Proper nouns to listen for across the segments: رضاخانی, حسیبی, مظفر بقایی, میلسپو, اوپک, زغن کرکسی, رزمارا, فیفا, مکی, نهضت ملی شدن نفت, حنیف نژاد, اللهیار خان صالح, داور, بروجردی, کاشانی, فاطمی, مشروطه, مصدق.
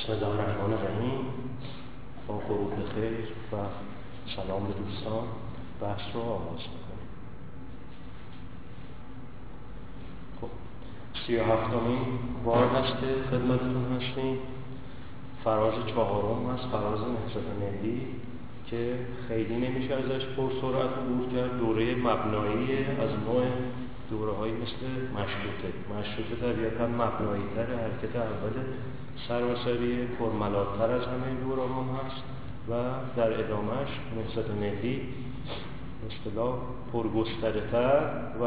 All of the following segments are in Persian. بسم الله الرحمن الرحیم. با غروب خیر و سلام به دوستان بحث رو آغاز میکنیم. خب 37مین بار هست که خدمتتون هستیم. فراز چهارم از فراز نهضت ملی که خیلی نمیشه ازش پرسرعت عبور کرد. دوره مبنایی از نوع دوره‌هایی مثل مشروطه طبیعتاً مبنایی تر، حرکت اول سراسری، پرملات‌تر از همه دوره هم هست و در ادامهش نهضت ملی اصطلاح پرگستره‌تر و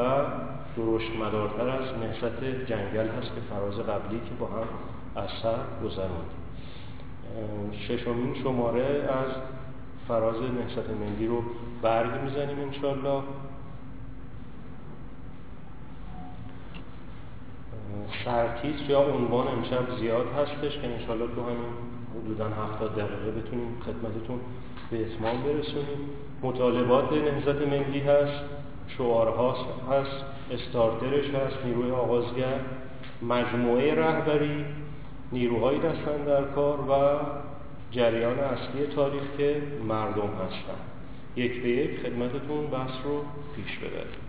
درشت‌مدارتر از نهضت جنگل هست که فراز قبلی که با هم از سر گذراند. ششمین شماره از فراز نهضت ملی رو برگ میزنیم انشالله. سرتیتر یا عنوان امشب زیاد هستش که انشالله تو همین حدوداً 70 دقیقه بتونیم خدمتتون به اتمام برسونیم. مطالبات نهضت ملی هست، شعارها هست، استارترش هست، نیروی آغازگر، مجموعه رهبری، نیروهای دستن در کار و جریان اصلی تاریخ که مردم هستن. یک به یک خدمتتون بحث رو پیش ببریم.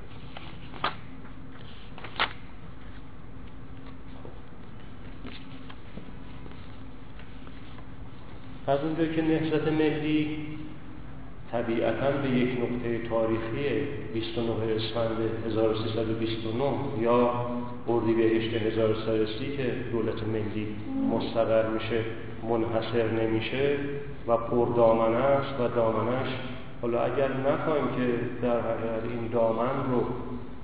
از اونجا که نهضت ملی طبیعتاً به یک نقطه تاریخی 29 اسفند 1329 یا اردیبهشت 1330 که دولت ملی مستقر میشه منحصر نمیشه و پردامنه است و دامنش، حالا اگر نخواهیم که در حقیقت این دامن رو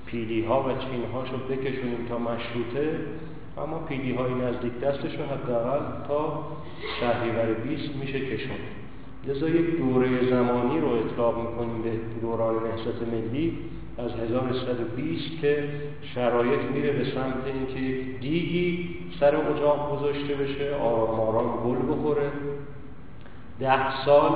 پیلی‌ها و چین‌هاش رو بکشونیم تا مشروطه، اما پیلی‌های نزدیک دستشون حداقل تا شهریور 20 میشه کشون. لذا یک دوره زمانی رو اطلاق میکنیم به دوران نهضت ملی از 1320 که شرایط میره به سمت اینکه دیگی سر اجاق گذاشته بشه، آرام آرام گل بخوره. 10 سال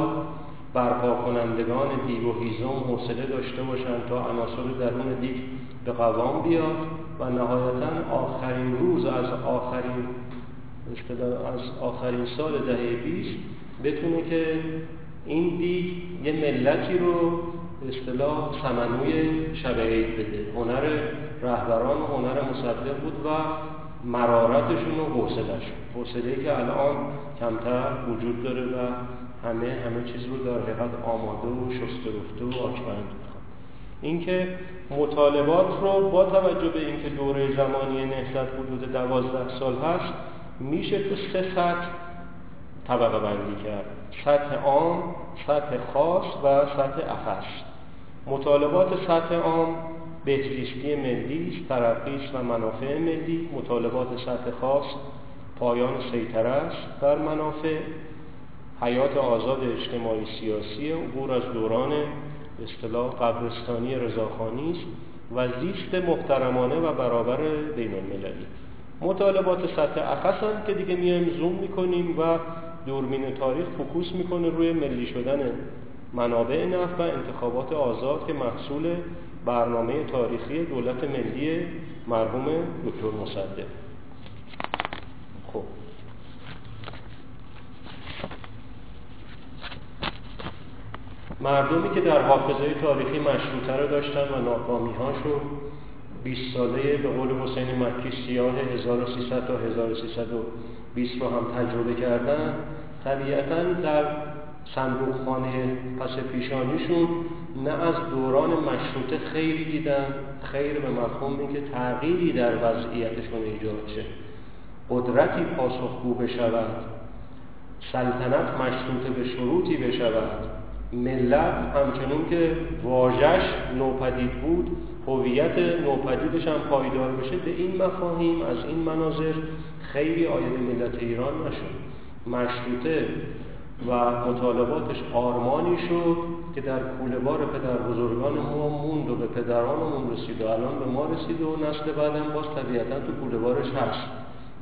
برپا کنندگان دیگ و هیزم حوصله داشته باشند تا عناصر درون دیگ به قوام بیاد و نهایتاً آخرین روز از آخرین سال دهه 20 بتونه که این دیگ یه ملتی رو به اصطلاح سمنوی شب عید بده. هنر رهبران هنر مصدق بود و مرارتشون و حوصله‌شون، حوصله‌ای که الان کمتر وجود داره و همه چیز رو در حقیقت آماده و شسته رفته و آکبند میخواد. اینکه مطالبات رو با توجه به اینکه دوره زمانی نهضت حدود 12 سال هست، میشه تو 3 سطح طبقه بندی کرد: سطح عام، سطح خاص و سطح اخص. مطالبات سطح عام بهزیستی ملی، ترقی و منافع ملی. مطالبات سطح خاص پایان سیطره است بر منافع، حیات آزاد اجتماعی سیاسی، عبور از دوران به اصطلاح قبرستانی رضاخانی است و زیست محترمانه و برابر بین المللی. مطالبات سطح اخص که دیگه میایم زوم میکنیم و دوربین تاریخ فوکوس میکنه روی ملی شدن منابع نفت و انتخابات آزاد که محصول برنامه تاریخی دولت ملی مرحوم دکتر مصدق. خب مردمی که در حافظه تاریخی مشروطه رو داشتن و ناکامی‌هاش رو 20 ساله به قول حسین مکی سیاه 1300 تا 1320 رو هم تجربه کردن، طبیعتاً در صندوقخانه پس پیشانیشون نه از دوران مشروطه خیلی دیدن، خیر به مفهوم این که تغییری در وضعیتشون ایجاد شه، قدرتی پاسخگو بشود، سلطنت مشروطه به شروطی بشود، ملت همچنون که واژش نوپدید بود هویت نوپدیدش هم پایدار بشه. به این مفاهیم از این مناظر خیلی آید ملت ایران نشد. مشروطه و مطالباتش آرمانی شد که در کوله‌بار پدر بزرگان ما موند و به پدرانمون رسید و الان به ما رسید و نسل بعدم باز طبیعتا تو کوله‌بارش هست.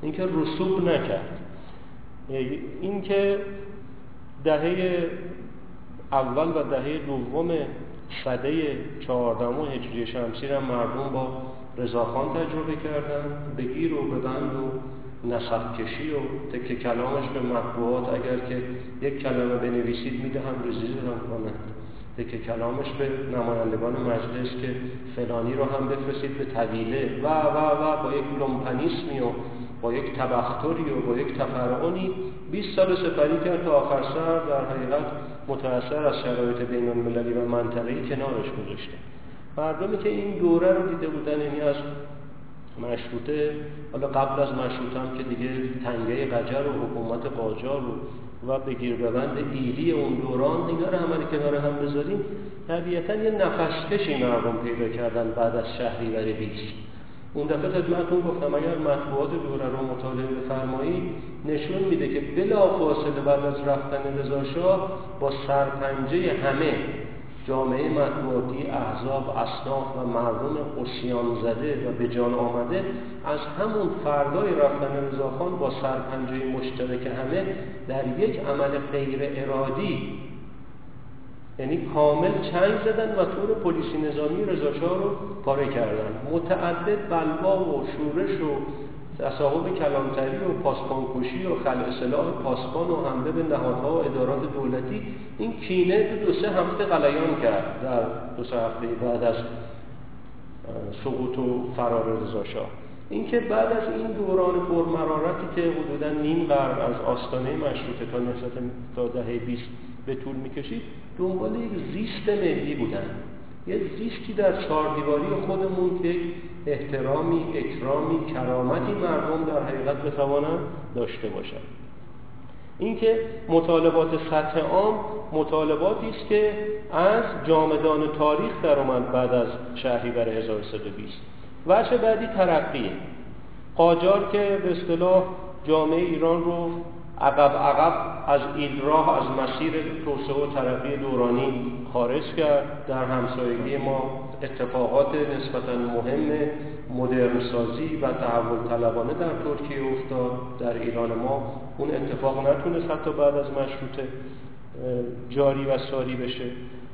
اینکه رسوب نکرد، اینکه دهه اول و دهه دوم سده 14 هجری شمسی را مردم با رضاخان تجربه کردن، بگیر و ببند و نسخ کشی و تک کلامش به مطبوعات، اگر که یک کلمه بنویسید میدهم ریزی رو هم کنند، تک کلامش به نمایندگان مجلس که فلانی رو هم بفرستید به طویله و با یک لومپنیسمی و با یک تبختری و با یک تفرعونی 20 سال سپری کرد تا آخر سر در حقیقت متأثر از شرایط بین‌المللی و منطقه‌ای کنارش گذاشته. مردمی که این دوره رو دیده بودن، یعنی از مشروطه، حالا قبل از مشروطه هم که دیگه تنگه قجر و حکومت قاجار و بگیربند ایلی اون دوران، دیگه رو همه کنار هم بذاریم، طبیعتاً یه نفسکشی مردم پیدا کردن بعد از شهریور 20. اون دفعه خدمتتون گفتم اگر مطبوعات دوره رو مطالعه بفرمایید نشون میده که بلافاصله بعد از رفتن رضاشاه با سرپنجه همه جامعه مطبوعاتی، احزاب، اصناف و مردم قشیان زده و به جان آمده، از همون فردای رفتن رضاخان با سرپنجه مشترک همه در یک عمل غیر ارادی، یعنی کامل چنگ زدن و طور پلیسی نظامی رضاشاه رو پاره کردن. متعدد بلوا و شورش و تصاحب کلانتری و پاسبان‌کشی و خلع سلاح پاسبان و حمله به نهادها و ادارات دولتی، این کینه تو دو سه هفته غلیان کرد در دو سه هفته بعد از سقوط و فرار رضاشاه. اینکه بعد از این دوران پرمرارتی که حدوداً نیم قرن از آستانه مشروطه تا نهضت تا دهه 20 به طول می‌کشید، دنبال یک زیست ملی بودن، یه زیستی در چهار دیواری خودمون که احترامی، اکرامی، کرامتی مردم در حقیقت بتوانند داشته باشند. این که مطالبات سطح عام مطالباتی است که از جامدان تاریخ در اومد بعد از شهریور 1320. وجه بعدی ترقیه. قاجار که به اصطلاح جامعه ایران رو عقب از این راه از مسیر توسعه و ترقی دورانی خارج کرد. در همسایگی ما اتفاقات نسبتاً مهم مدرنسازی و تحول طلبانه در ترکیه افتاد، در ایران ما اون اتفاق نتونست حتی بعد از مشروطه جاری و ساری بشه.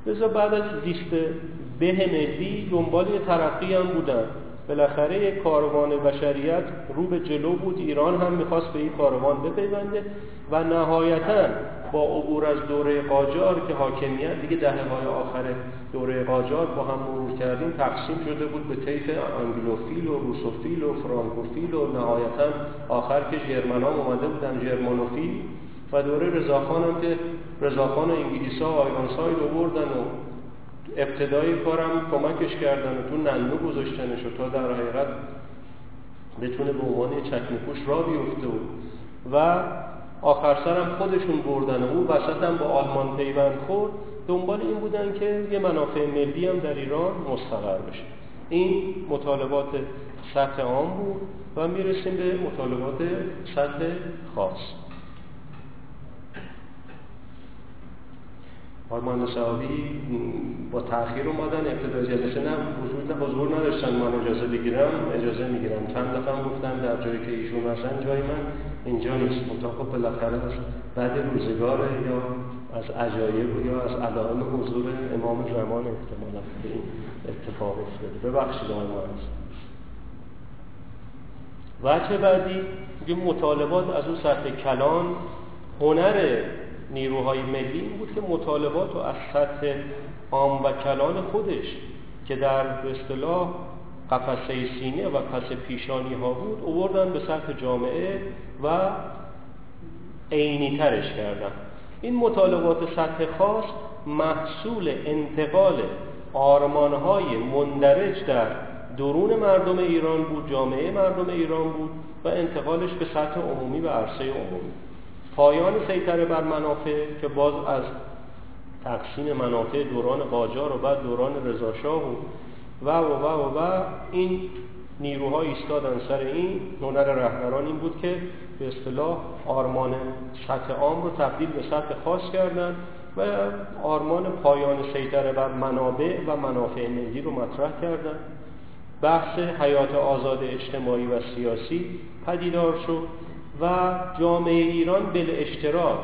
لذا بعد از زیست به ملی دنبال ترقی هم بودن. بالاخره کاروان بشریت رو به جلو بود، ایران هم میخواست به این کاروان بپیونده و نهایتاً با عبور از دوره قاجار که حاکمیت دیگه دهه‌های آخر دوره قاجار با هم مرور کردیم تقسیم شده بود به طیف انگلوفیل و روسوفیل و فرانکوفیل و نهایتاً آخر که ژرمن‌ها اومده بودن ژرمانوفیل و دوره رضاخان هم که رضاخان انگلیس‌ها آیرانساید آوردن و ابتدای کارم کمکش کردن و تو ننو گذاشتنش و تا در حقیقت بتونه به عنوان چکمکوش را بیفته و آخر سرم خودشون بردن و او وسط هم با آلمان پیوند خورد. دنبال این بودن که یه منافع ملی هم در ایران مستقر بشه. این مطالبات سطح عام بود و میرسیم به مطالبات سطح خاص. آرمان صحابی با تأخیر اومدن، ابتدای جلسه حضور نداشتن، من اجازه میگیرم. چند دفعه هم گفتن در جایی که ایشون هستن جای من اینجا نیست، متأخر بالاخره از بعد روزگار یا از عجایب یا از علائم حضور امام زمان احتمالاً این اتفاق افتاده. ببخشید آرمان است. وجه بعدی میگه مطالبات از اون سطح کلان هنر نیروهای ملی این بود که مطالبات رو از سطح عام و کلان خودش که در به اصطلاح قفسه سینه و پس پیشانی ها بود آوردن به سطح جامعه و عینی ترش کردن. این مطالبات سطح خاص محصول انتقال آرمانهای مندرج در درون مردم ایران بود، جامعه مردم ایران بود و انتقالش به سطح عمومی و عرصه عمومی. پایان سیطره بر منافع که باز از تقسیم منافع دوران قاجار و بعد دوران رضاشاه و این نیروها ایستادن سر این. هنر رهبران این بود که به اصطلاح آرمان سطح عام رو تبدیل به سطح خاص کردن و آرمان پایان سیطره بر منابع و منافع ملی رو مطرح کردن. بحث حیات آزاد اجتماعی و سیاسی پدیدار شد و جامعه ایران بل اشتراک،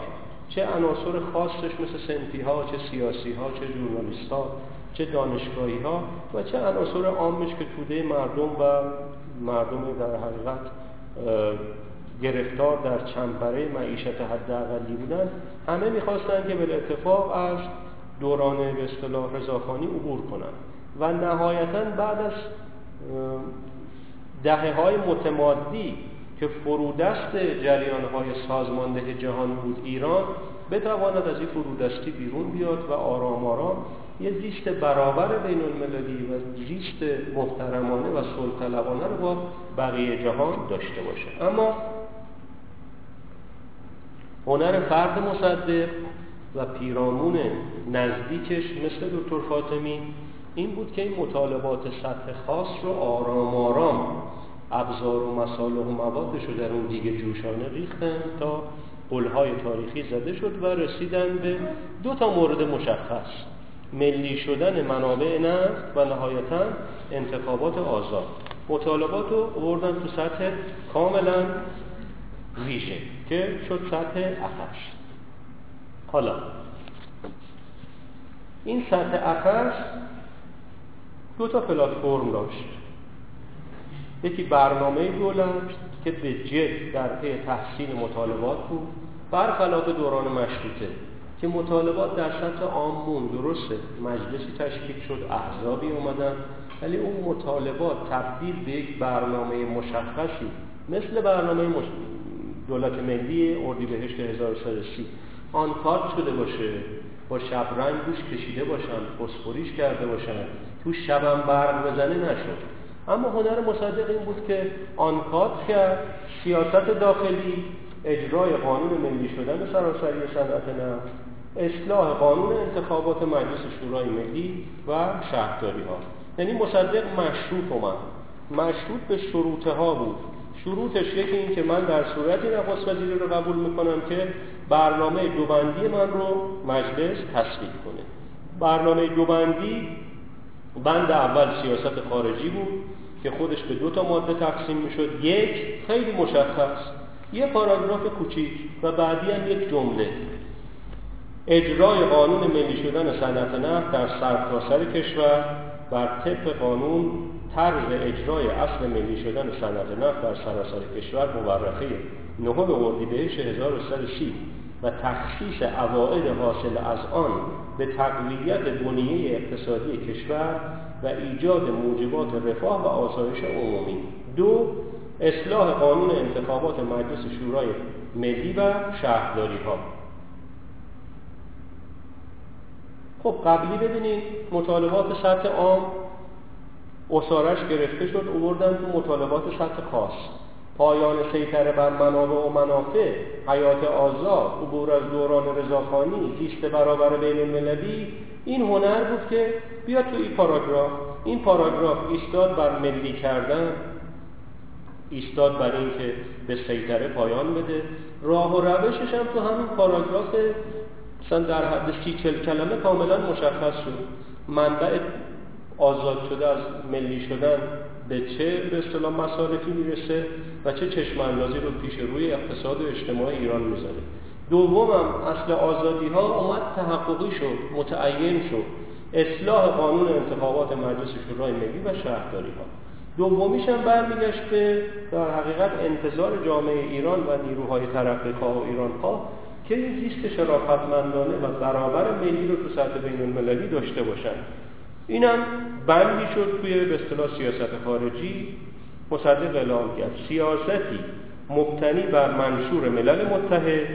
چه عناصر خاصش مثل صنفی ها، چه سیاسی ها، چه ژورنالیست ها، چه دانشگاهی ها و چه عناصر عامش که توده مردم و مردم در حقیقت گرفتار در چنبره معیشت حداقلی بودند، همه میخواستند که به اتفاق از دوران به اصطلاح رضاخانی عبور کنند و نهایتاً بعد از دهه‌های متمادی که فرودست جریان‌های سازماندهی جهان بود ایران بتواند از این فرودستی بیرون بیاد و آرام آرام یه زیست برابر بین المللی و زیست محترمانه و صلح‌طلبانه رو با بقیه جهان داشته باشه. اما هنر فرد مصدق و پیرامون نزدیکش مثل دکتر فاطمی این بود که این مطالبات سطح خاص رو آرام آرام ابزار و مصالح و موادش رو در اون دیگه جوشانه ریختن تا قلهای تاریخی زده شد و رسیدن به دو تا مورد مشخص: ملی شدن منابع نفت و نهایتاً انتخابات آزاد. مطالبات رو آوردن تو سطح کاملا ویژه که شد سطح اخص. حالا این سطح اخص دو تا پلتفرم داشت، یکی برنامه دولت که به جد در پی تحسین مطالبات بود، برخلاف دوران مشروطه که مطالبات در سطح عام موند. درسته مجلسی تشکیل شد، احزابی اومدن، ولی اون مطالبات تبدیل به یک برنامه مشخصی مثل برنامه دولت ملی اردیبهشت 1330 آنکارت شده باشه، با شب رنگ روش کشیده باشن، فسفوریش کرده باشن، تو شبم برق بزنه نشد. اما هنر مصدق این بود که آنکات کرد، سیاست داخلی، اجرای قانون ملی شدن سراسری صنعت نفت، اصلاح قانون انتخابات مجلس شورای ملی و شهرداری‌ها. یعنی مصدق مشروط اومد، مشروط به شروطه ها بود. شروطش یکی این که من در صورتی نخست وزیری رو قبول میکنم که برنامه دوبندی من رو مجلس تصویب کنه. برنامه دوبندی بند اول سیاست خارجی بود که خودش به دو تا ماده تقسیم میشد، یک خیلی مشخص، یک پاراگراف کوچیک و بعدی هم یک جمله: اجرای قانون ملی شدن صنعت نفت در سرتاسر کشور بر طبق قانون طرز اجرای اصل ملی شدن صنعت نفت در سراسر کشور مورخه 9 اردیبهشت 1330 و تخصیص عوائد حاصل از آن به تقویت بنیه اقتصادی کشور و ایجاد موجبات رفاه و آسایش عمومی. دو، اصلاح قانون انتخابات مجلس شورای ملی و شهرداری‌ها. خب قبلی ببینید مطالبات سطح عام اصارش گرفته شد، آوردن تو مطالبات سطح خاص: پایان سیطره بر منابع و منافع، حیات آزاد، عبور از دوران رضاخانی، زیست برابر بین المللی. این هنر بود که بیاد تو این پاراگراف ایستاد بر ملی کردن، ایستاد بر این که به سیطره پایان بده. راه و روشش هم تو همین پاراگراف مثلا در حد 30-40 کلمه کاملا مشخص شد. منبع آزاد شده از ملی شدن به چه به اصطلاح مصارفی میرسه و چه چشماندازی رو پیش روی اقتصاد و اجتماع ایران میذاره. دومم اصل آزادی ها اومد تحققی شد، متعین شد: اصلاح قانون انتخابات مجلس شورای ملی و شهرداری ها. دومیش هم برمیگشت به در حقیقت انتظار جامعه ایران و نیروهای ترقی‌خواه و ایران‌خواه که این زیست شرافتمندانه و برابر ملی رو تو سطح بین المللی داشته باشن. اینم بندی شد توی به اصطلاح سیاست خارجی. مصدق اعلام کرد سیاستی مبتنی بر منشور ملل متحد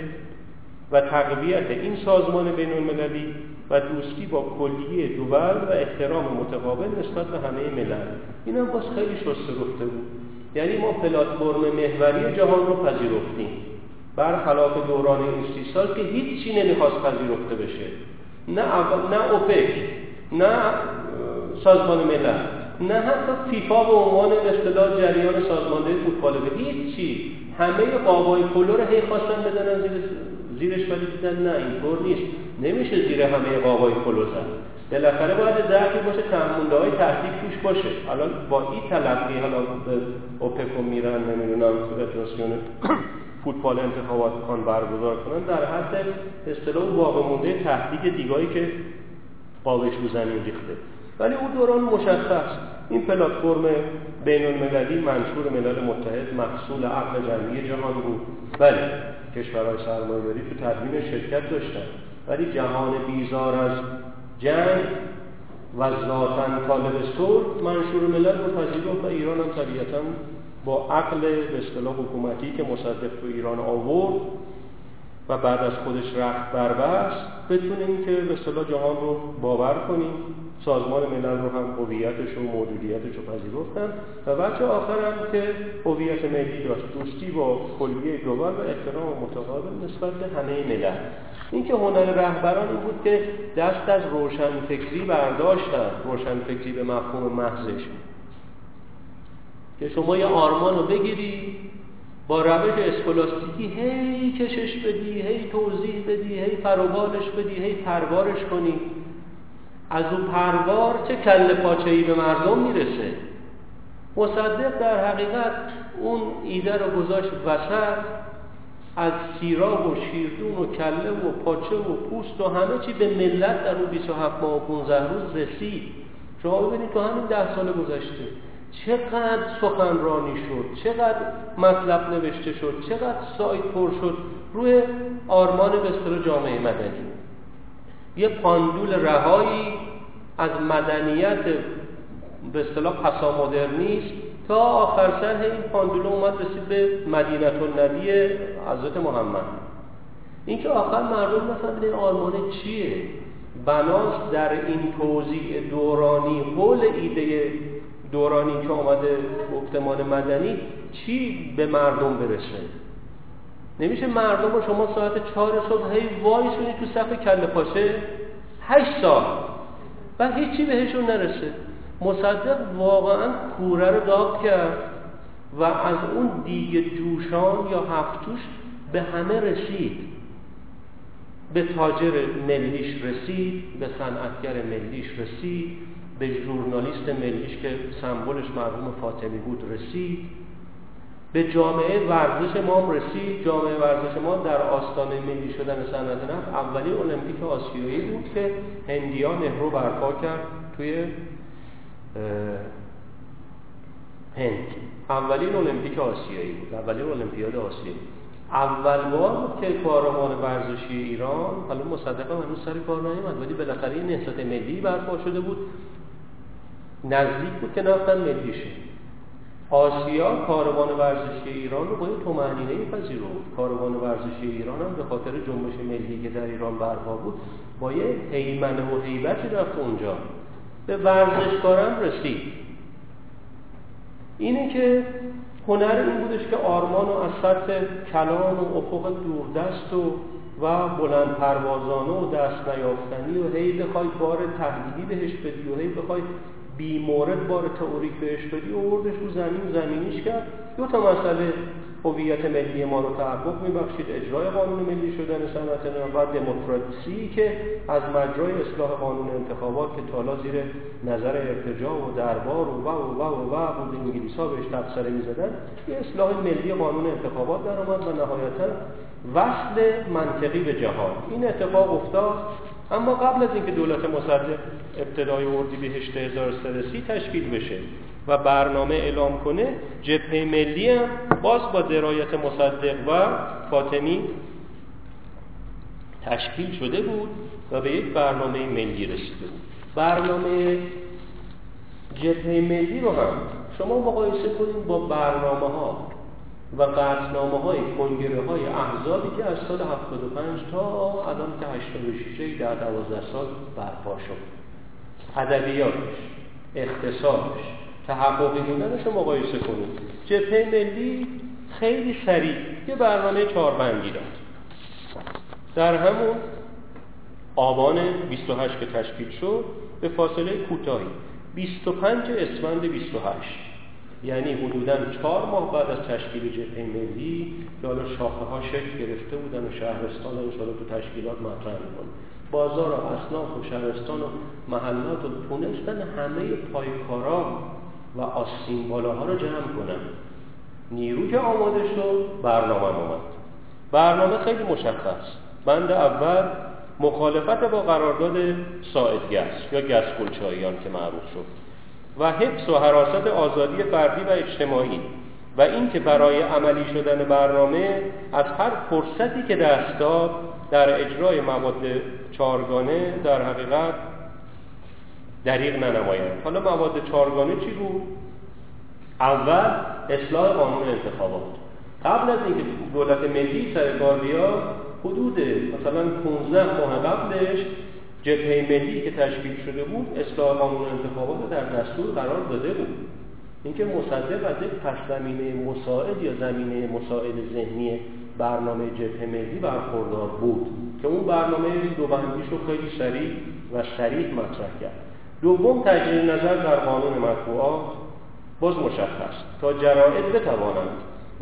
و تقویت این سازمان بین المللی و دوستی با کلیه دول و احترام متقابل نسبت به همه ملل. اینم باز خیلی شسته رفته بود، یعنی ما پلتفرم محوری جهان رو پذیرفتیم، برخلاف دوران این 30 سال که هیچی نمیخواست پذیرفته بشه. نه اوپک، نه سازمان ملل، نه حتی فیفا به عنوان اصطلاح جریان سازماندهی فوتبال، به هیچ چی. همه قاوای پولو رو هی خواستن بزنن زیرش، ولی دیدن نه اینطور نیست، نمیشه زیر همه قاوای پولو زد. بالاخره باید درکی باشه، تمونده‌های تحقیق توش باشه. الان با این تلقی حالا اوپکو میرن، نمیدونم فدراسیون فوتبال انتخابات کان برگزار کنن در حد اصطلاح واقع مونده تحقیق دیگایی که قاوش رو زمین ریخته. ولی اون دوران مشخص این پلتفرم بین‌المللی منشور ملل متحد محصول عقل جمعی جهان بود. بله کشورهای سرمایه‌داری تو تدوین شرکت داشتن، ولی جهان بیزار از جنگ و ذاتن طالب صلح منشور ملل رو پذیرفت و ایران هم طبیعتاً با عقل به اصطلاح حکومتی که مصدق تو ایران آورد و بعد از خودش رخت بربست بتونیم که به اصطلاح جهان رو باور کنیم. سازمان ملل رو هم هویتش و موجودیتش رو پذیرفتن و بچه آخر هم که هویت ملی داشت، دوستی با کلیه جوان و احترام متقابل نسبت به همه ملل. این که هنر رهبران بود که دست از روشنفکری برداشتن، روشنفکری به مفهوم محضش که شما یه آرمان رو بگیری با روش اسکولاستیکی هی کشش بدی، هی توضیح بدی، هی فروبالش بدی، هی پروارش کنی. از اون پروار چه کله پاچه‌ای به مردم میرسه. مصدق در حقیقت اون ایده رو گذاشت وسط، از سیراب و شیردون و کله و پاچه و پوست و همه چی به ملت در اون 27 ماه و 15 روز رسید. شما ببینید تو همین 10 سال گذشته چقدر سخنرانی شد، چقدر مطلب نوشته شد، چقدر سایت پر شد روی آرمان به اصطلاح جامعه مدنی. یه پاندول رهایی از مدنیت به اصطلاح پسامدرنیست تا آخر سر این پاندول اومد رسید به مدینه النبی حضرت محمد. این که آخر مردم نفهمید این آرمان چیه، بناست در این توزیع دورانی حول ایده دورانی که آمده گفتمان مدنی چی به مردم برسه. نمیشه مردم رو شما ساعت 4 صبح هی وایسونی تو صف کله پاچه 8 سال و هیچی بهشون نرسه. مصدق واقعا کوره رو داغ کرد و از اون دیگ جوشان یا هفتوش به همه رسید، به تاجر ملیش رسید، به صنعتگر ملیش رسید، به ژورنالیست ملیش که سمبولش مرحوم فاطمی بود رسید، به جامعه ورزش ما رسید. جامعه ورزش ما در آستانه ملی شدن صنعت نفت اولین المپیک آسیایی بود که هندیا نهرو برپا کرد توی هند. اولین المپیک آسیایی بود، اولین المپیاد آسیایی، اول بار که کارمان ورزشی ایران. حالا مصدق هم هنوز سر کار نیامد، ولی بالاخره این نهضت ملی برپا شده بود، نزدیک بود که نفتن ملی شد. آسیا کاروان ورزشی ایران رو با یه طمأنینه می‌پذیرفت. کاروان ورزشی ایران هم به خاطر جنبش ملی که در ایران برپا بود با یه هیمنه و هیبتی رفت اونجا، به ورزشکاران رسید. اینه که هنر این بودش که آرمان رو از سطح کلام و افق دوردست و بلند پروازانه و دست نیافتنی و هی بخوای بار تحلیلی بهش بدی و هی بخوای بی مورد بار تئوریک بهش بدی، آوردش رو زمین، زمینیش کرد. دو تا مسئله هویت ملی ما رو تعقب می‌بخشید، اجرای قانون ملی شدن صنعت نفت، دموکراسی که از مجرای اصلاح قانون انتخابات که تالا زیر نظر ارتجاع و دربار و انگلیس‌ها بهش تفسیر می‌زدن، یه اصلاح ملی قانون انتخابات در اومد و نهایتاً وصل منطقی به جهان. این اتفاق افتاد. اما قبل از اینکه دولت مصدق ابتدای اردیبهشت 1330 تشکیل بشه و برنامه اعلام کنه، جبهه ملی هم باز با درایت مصدق و فاطمی تشکیل شده بود و به یک برنامه ملی رسیده بود. برنامه جبهه ملی رو هم شما مقایسه کنید با برنامه‌ها و قطعنامه‌های کنگره‌های احزابی که از سال 75 تا الان که 86 در 12 سال برپا شد. ادبیاتش، اقتصادش، تحققی بودنش رو مقایسه کنید. جبهه ملی خیلی سریع یه برنامه 4 بندی داد. در همون آبان 28 که تشکیل شد، به فاصله کوتاهی 25 اسفند 28، یعنی حدوداً 4 ماه بعد از تشکیل جبهه ملی که حالا شاخه‌ها شکل گرفته بودن و شهرستان و شالا تو تشکیلات مطرح می‌کنه، بازار و اصناف و شهرستان و محلات و تونستن همه پایکارا و آستین بالاها رو جمع کنن. نیرو که آماده شد، برنامه آمد. برنامه خیلی مشخص. بند اول مخالفت با قرارداد ساعدگس یا گس‌گلچاییان که معروف شد و حفظ و حراست آزادی فردی و اجتماعی و این که برای عملی شدن برنامه از هر فرصتی که دست داد در اجرای مواد چهارگانه در حقیقت دریغ ننماید. حالا مواد چهارگانه چی بود؟ اول اصلاح قانون انتخابات بود. قبل از اینکه دولت ملی سر کار بیاد حدود مثلا 15 ماه قبلش جبهه ملی که تشکیل شده بود اصلاح قانون انتخابات در دستور قرار داده بود. اینکه مصدق از یک پس زمینه مساعد یا زمینه مساعد ذهنی برنامه جبهه ملی برخوردار بود که اون برنامه دوبندیش رو خیلی سریع و صریح مطرح کرد. دوم تجدید نظر در قانون مطبوعات باز مشخص تا جراید بتوانند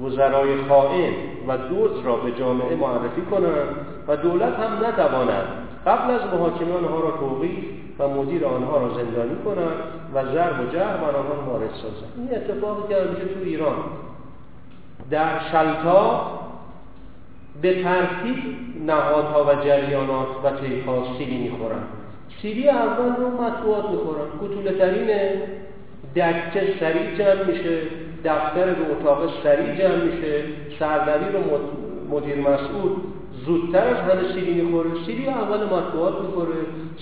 وزرای خائن و دزد را به جامعه معرفی کنند و دولت هم نتواند قبل از محاکمه آنها را توقیف و مدیر آنها را زندانی کنند و ضرب و جرح بر آنها وارد سازند. این اتفاقی که امروز تو ایران در شلتا به ترتیب نهادها و جریانات و طیف‌ها سیلی می‌خورند. سیلی اول رو مطبوعات می‌خورند، گتوله‌ترینه، دکه سریع جمع میشه، دفتر به اتاق سریع جمع میشه، سردبیر و مدیر مسئول زودتر از همه سیلی میخوره. سیلی اول مطبوعات میخوره،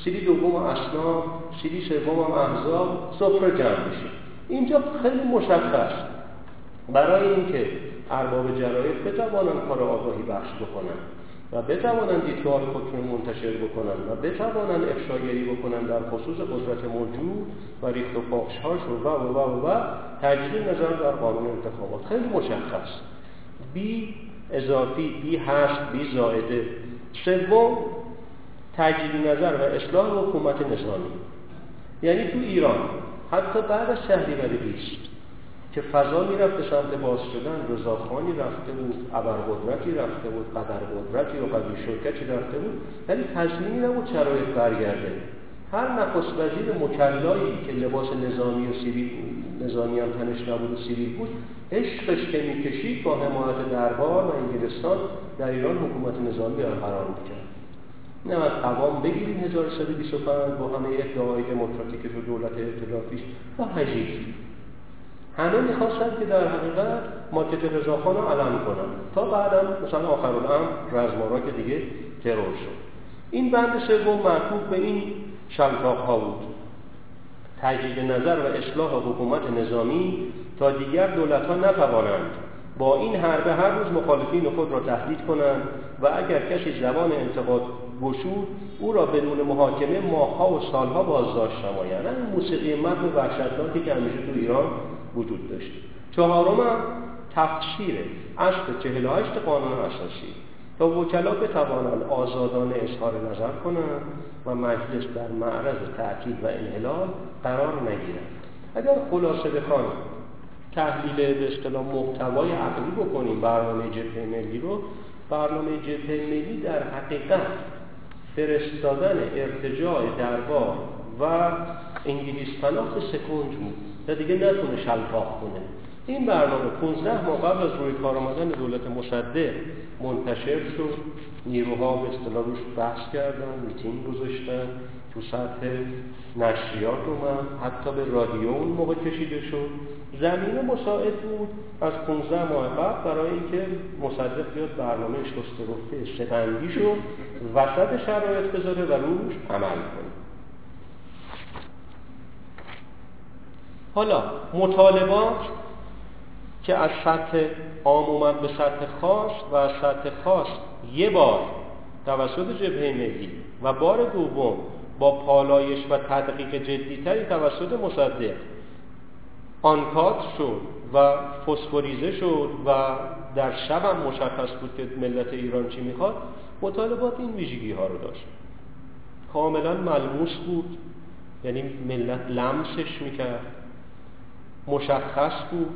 سیلی دوم اصناف، سیلی سوم هم احزاب، سفره جمع میشه. اینجا خیلی مشخص برای اینکه ارباب جراید بتوانند کار آگاهی بخش بکنند و بتوانند دیدگاه خودشون منتشر بکنند و بتوانند افشاگری بکنند در خصوص قدرت موجود و ریخت و پاخش‌هاش و تجدید نظر در قانون انتخابات خیلی مشخص، بی اضافی، بی هشت، بی زائده. سوم تجدید نظر و اصلاح حکومت نظامی. یعنی تو ایران حتی بعد از شهریور 20 که فضا میرفت به سمت باز شدن، رضاخانی رفته بود، ابرقدرتی رفته بود، قدرقدرتی و قوی شرکتی رفته بود، ولی تضمینی نبود شرایط برگرده. هر نخست وزیر مکلایی که لباس نظامی و سیبیل نظامی هم تنش نبود و سیبیل بود، عشقش که میکشید با حمایت دربار و انگلستان در ایران حکومت نظامی برقرار میکرد. نه از قوام بگیریم 1325 با همه ادعای دموکراتیک تو دولت ائتلافیش و هجی همه میخواستن که در حقیقت ماکت رضاخان رو علم کنن تا بعدم مثلا آخرالامر رزمارا که دیگه ترور شد. این بند سوم مربوط به این شلتاق‌ها بود، تجدید نظر و اصلاح حکومت نظامی تا دیگر دولت‌ها نتوانند با این حربه هر روز مخالفین خود را تهدید کنند و اگر کسی زبان انتقاد گشود او را بدون محاکمه ماه‌ها و سال‌ها بازداشت نمایند. این موسیقی متن وحشتناکی که همیشه تو ایران وجود داشت. چهارم تفسیر اصل 48 قانون اساسی تا وکلا بتوانند آزادانه اظهار نظر کنند و مجلس در معرض تأکید و انحلال قرار نگیرد. اگر خلاصه بخوایم تحلیل به اصطلاح محتوای عقلی بکنیم برنامه جبهه ملی رو، برنامه جبهه ملی در حقیقت فرستادن ارتجاع دربار و انگلیس پناه سکنج بود و دیگه نتونه شلفاق کنه. این برنامه 15 ماه قبل از روی کار آمدن دولت مصدق منتشر شد. نیروها به اصطلاح روش بحث کردن، میتینگ گذاشتن، تو سطح نشریات اومد، حتی به رادیو اون موقع کشیده شد. زمینه مساعد بود از 15 ماه قبل برای اینکه مصدق بیاد برنامه شسترفته سه‌بندیش رو وسط شرایط بذاره و روش عمل کنه. حالا مطالبات که از سطح عام اومد به سطح خاص و از سطح خاص یه بار توسط جبهه ملی و بار دوم با پالایش و تدقیق جدیتری توسط مصدق آنکات شد و فسفوریزه شد و در شب هم مشخص بود که ملت ایران چی میخواد. مطالبات این ویژگی ها رو داشت، کاملا ملموس بود، یعنی ملت لمسش میکرد، مشخص بود،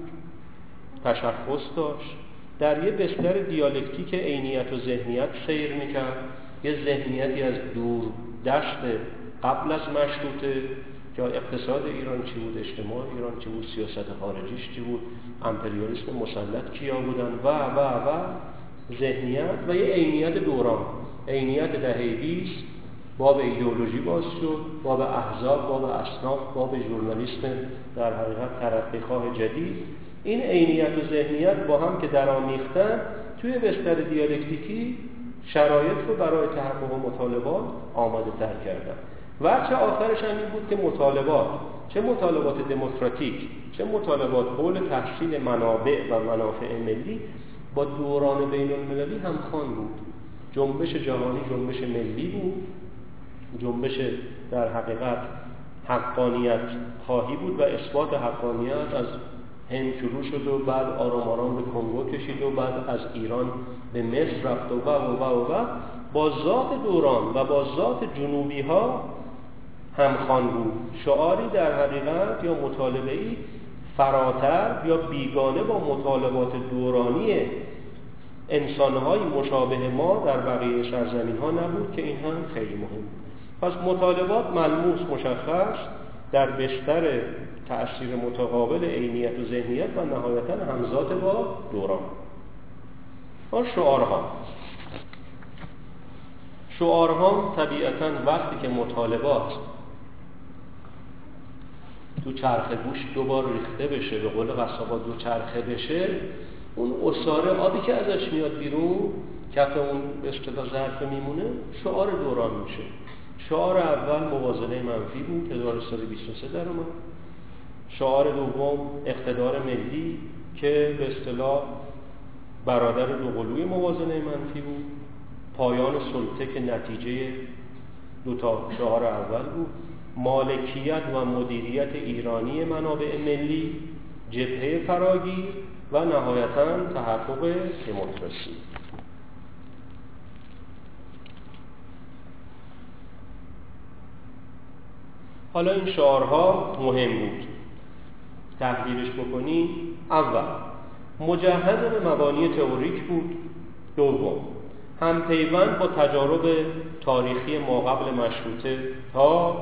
تشخص داشت، در یه بستر دیالکتیک عینیت و ذهنیت سیر میکرد. یه ذهنیتی از دور دست قبل از مشروطه که اقتصاد ایران چی بود، اجتماع ایران چی بود، سیاست خارجیش چی بود، امپریالیسم مسلط کیا بودن و ذهنیت و یه عینیت دوران، عینیت دهه 20. باب ایدئولوژی باز شد، باب احزاب، باب اصناف، باب ژورنالیسم در حقیقت ترقیخواه جدید، این عینیت و ذهنیت با هم که درآمیختن توی بستر دیالکتیکی شرایط رو برای تحقق مطالبات آماده تر کردن. و چه آخرش هم این بود که مطالبات، چه مطالبات دموکراتیک، چه مطالبات حول تحصیل منابع و منافع ملی، با دوران بین المللی همخوان بود. جنبش جهانی جنبش ملی بود، جنبش در حقیقت حقانیت خواهی بود و اثبات حقانیت از هند شروع شد و بعد آرام آرام به کنگو کشید و بعد از ایران به مصر رفت و با ذات دوران و با ذات جنوبی ها همخوان بود. شعاری در حقیقت یا مطالبه‌ای فراتر یا بیگانه با مطالبات دورانی انسان‌های مشابه ما در بقیه سرزمین‌ها نبود که این هم خیلی مهم. پس مطالبات ملموس مشخص در بستر تأثیر متقابل عینیت و ذهنیت و نهایتاً همزاد با دوران. و شعارها طبیعتاً وقتی که مطالبات دو چرخه گوش دوبار ریخته بشه، به قول قصابا دو چرخه بشه، اون اصاره آبی که ازش میاد بیرون کف اون اصطلاح ظرف میمونه، شعار دوران میشه. شعار اول موازنه منفی بود 1323 در اومد. شعار دوم اقتدار ملی که به اصطلاح برادر دوقلوی موازنه منفی بود، پایان سلطه که نتیجه دو تا شعار اول بود، مالکیت و مدیریت ایرانی منابع ملی، جبهه فراگیر و نهایتاً تحقق دموکراسی. حالا این شعارها مهم بود، تحلیلش بکنی. اول، مجهز به مبانی تئوریک بود. دوم، همپیوند با تجارب تاریخی ما قبل مشروطه تا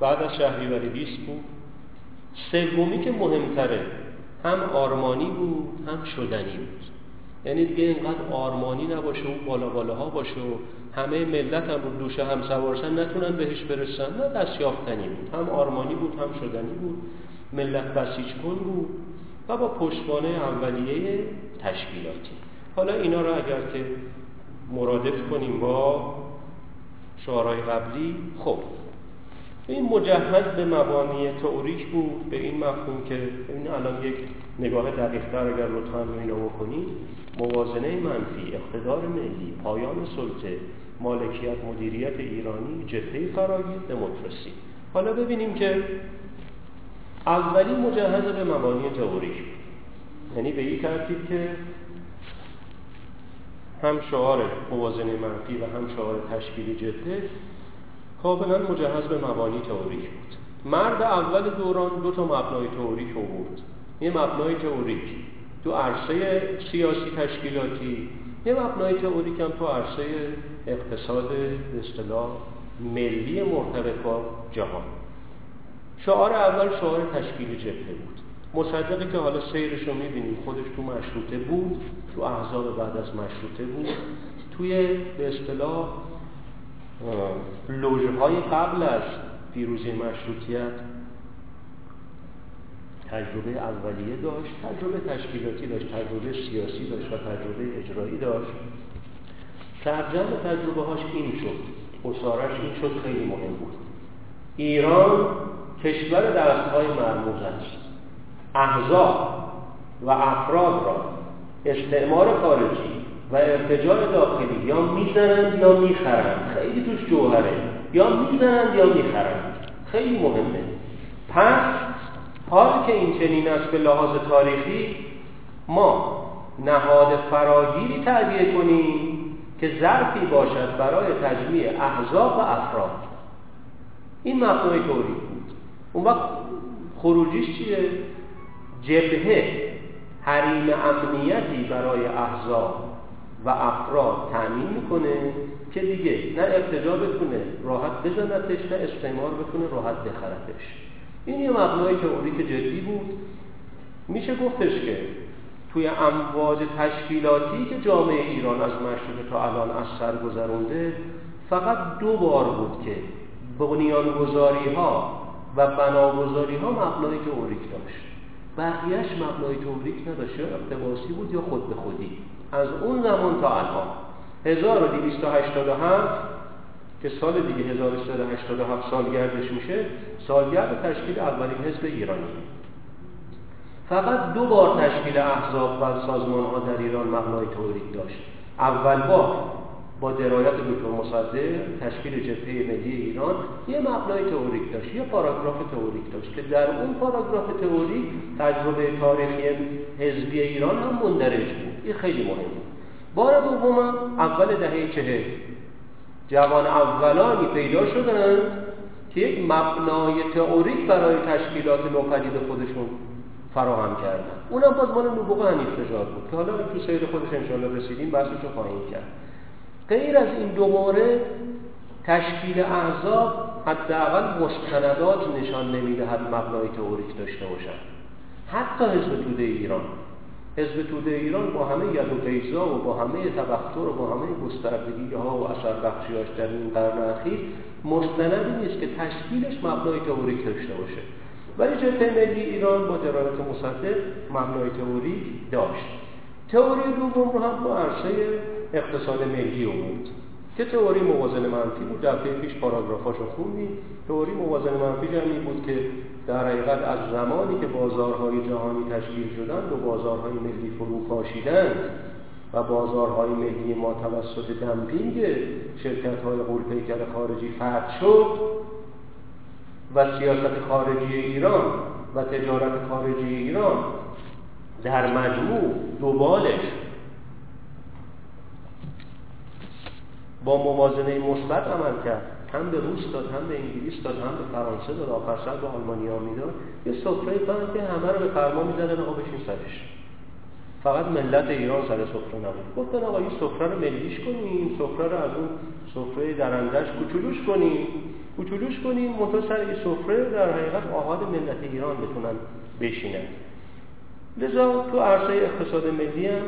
بعد از شهریور 20 بود. سومی که مهمتره، هم آرمانی بود هم شدنی بود. یعنی دیگه اینقدر آرمانی نباشه و بالا بالاها باشه و همه ملت هم رو دوشه هم سوارشن نتونن بهش برسن، نه، دستیافتنی بود. هم آرمانی بود هم شدنی بود، ملت بسیج کن بود و با پشتوانه اولیه تشکیلاتی. حالا اینا رو اگر که مرادف کنیم با شعارهای قبلی، خب این مجهز به مبانی تئوریک بود، به این مفهوم که این الان یک نگاه دقیق‌تر اگر لطفاً رو اینا بکنید، موازنه منفی، اقتدار ملی، پایان سلطه، مالکیت مدیریت ایرانی، جبهه فراگیر، دموکراسی. حالا ببینیم که اولی مجهز به مبانی تئوریک بود، یعنی به این ترتیب که هم شعار موازنه منفی و هم شعار تشکیل جبهه کاملاً مجهز به مبانی تئوریک بود. مرد اول دوران دو تا مبنای تئوریک آورد. یه مبنای تئوریک تو عرصه سیاسی تشکیلاتی، یه مبنای تئوریک هم تو عرصه اقتصاد به اصطلاح ملی مرتبط با جهان. شعار اول شعار تشکیل جبهه بود. مصدقی که حالا سیرش رو می‌بینیم، خودش تو مشروطه بود، تو احزاب بعد از مشروطه بود، توی به اصطلاح لوژه‌های قبل از پیروزی مشروطیت تجربه اولیه داشت، تجربه تشکیلاتی داشت، تجربه سیاسی داشت و تجربه اجرایی داشت. سرجم تجربه هاش این شد، اصارش این شد، خیلی مهم بود. ایران کشور دست‌های مرموز است. احزاب و افراد را استعمار خارجی و ارتجاع داخلی یا میزنند یا میخرند، خیلی توش جوهره، یا میزنند یا میخرند، خیلی مهمه. پس حال که این چنین است، به لحاظ تاریخی ما نهاد فراگیری تعبیه کنیم که ظرفی باشد برای تجمیع احزاب و افراد. این مفهوم تئوریک بود. اون وقت خروجیش چیه؟ جبهه، حریم امنیتی برای احزاب و افراد تامین میکنه که دیگه نه ارتجاع بتونه راحت بزنتش، نه استعمار بتونه راحت بخرتش. این یه مبنای تئوریک جدی بود. میشه گفتش که توی امواج تشکیلاتی که جامعه ایران از مشروطه تا الان از سر گذرونده، فقط 2 بار بود که بنیانگذاری ها و بناگذاری ها مبنایی که اوریک داشت، بقیهش مبنایی که اوریک نداشت، اقتباسی بود یا خود به خودی. از اون زمان تا الان 1287 که سال دیگه 1387 سالگردش میشه، سالگرد تشکیل اولین حزب ایرانی. فقط 2 بار تشکیل احزاب و سازمان‌ها در ایران مبنای توریک داشت. اول بار با درایت دکتر مصدق تشکیل جبهه ملی ایران یه مبنای تئوریک داشت، یه پاراگراف تئوریک داشت که در اون پاراگراف تئوریک تجربه تاریخی حزبی ایران هم مندرج بود. این خیلی مهمه. بار دوم اول دهه 40 جوان اولانی پیدا شدند که یک مبنای تئوریک برای تشکیلات نوپدید خودشون فراهم کردن. اونم باز مال نوبوق حنیف نژاد بود که حالا تو سیر خودش انشاءالله رسیدیم بحثشو خواهیم کرد. غیر از این 2 مورد تشکیل احزاب حداقل مستندات نشان نمی‌دهد مبنای تئوریک داشته باشد. حتی حزب توده ایران، حزب توده ایران با همه ید و قیضا و با همه تبختر و با همه گستردگی‌ها و اثر بخشی‌هاش در این قرن اخیر مستندی نیست که تشکیلش مبنای تئوریک داشته باشه. ولی جبهه ملی ایران با درایت مصدق مبنای تئوریک داشت. تئوری دوم رو هم با عرصه اقتصاد ملی اومد که تئوری موازنه منفی بود. دفعه پیش پاراگرافاشو خوندیم. تئوری موازنه منفی جمعی بود که در حقیقت از زمانی که بازارهای جهانی تشکیل شدند و بازارهای ملی فروپاشیدند و بازارهای ملی ما توسط دمپینگ شرکت‌های غول‌پیکر خارجی فتح شد و سیاست خارجی ایران و تجارت خارجی ایران در مجموع دوبالش با موازنه مثبت عمل کرد، هم به روس داد، هم به انگلیس داد، هم به فرانسه داد، آخرسر به آلمانیا میداد، یه سفره بند که همه رو به فرما میزدن آقا بشین سرش. فقط ملت ایران سر سفره نبود. گفتن آقا این سفره رو ملیش کنیم، سفره رو از اون سفره درندش کوچولوش کنیم، کوچولوش کنیم منتها سر این سفره در حقیقت آحاد ملت ایران بتونن بشینن. لذا تو عرصه اقتصاد ملی هم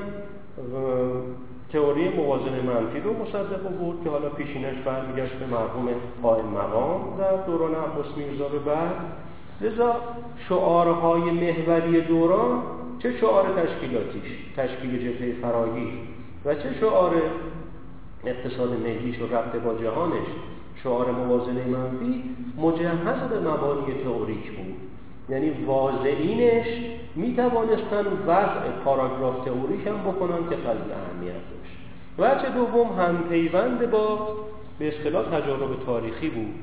تئوری موازنه منفی رو مصدق بود که حالا پیشینش برمیگشت به مرحوم قائم مقام در دوران عباس میرزا به بعد. لذا شعارهای محوری دوران، چه شعار تشکیلاتیش، تشکیل جبهه فراگیر، و چه شعار اقتصاد ملیش و ربط با جهانش، شعار موازنه منفی، مجهز به مبانی تئوریک بود. یعنی واضعینش میتوانستن وضع پاراگراف تئوریک هم بکنن که خیلی اهمیت داشت. وجه دوم هم پیوند با به اصطلاح تجارب تاریخی بود.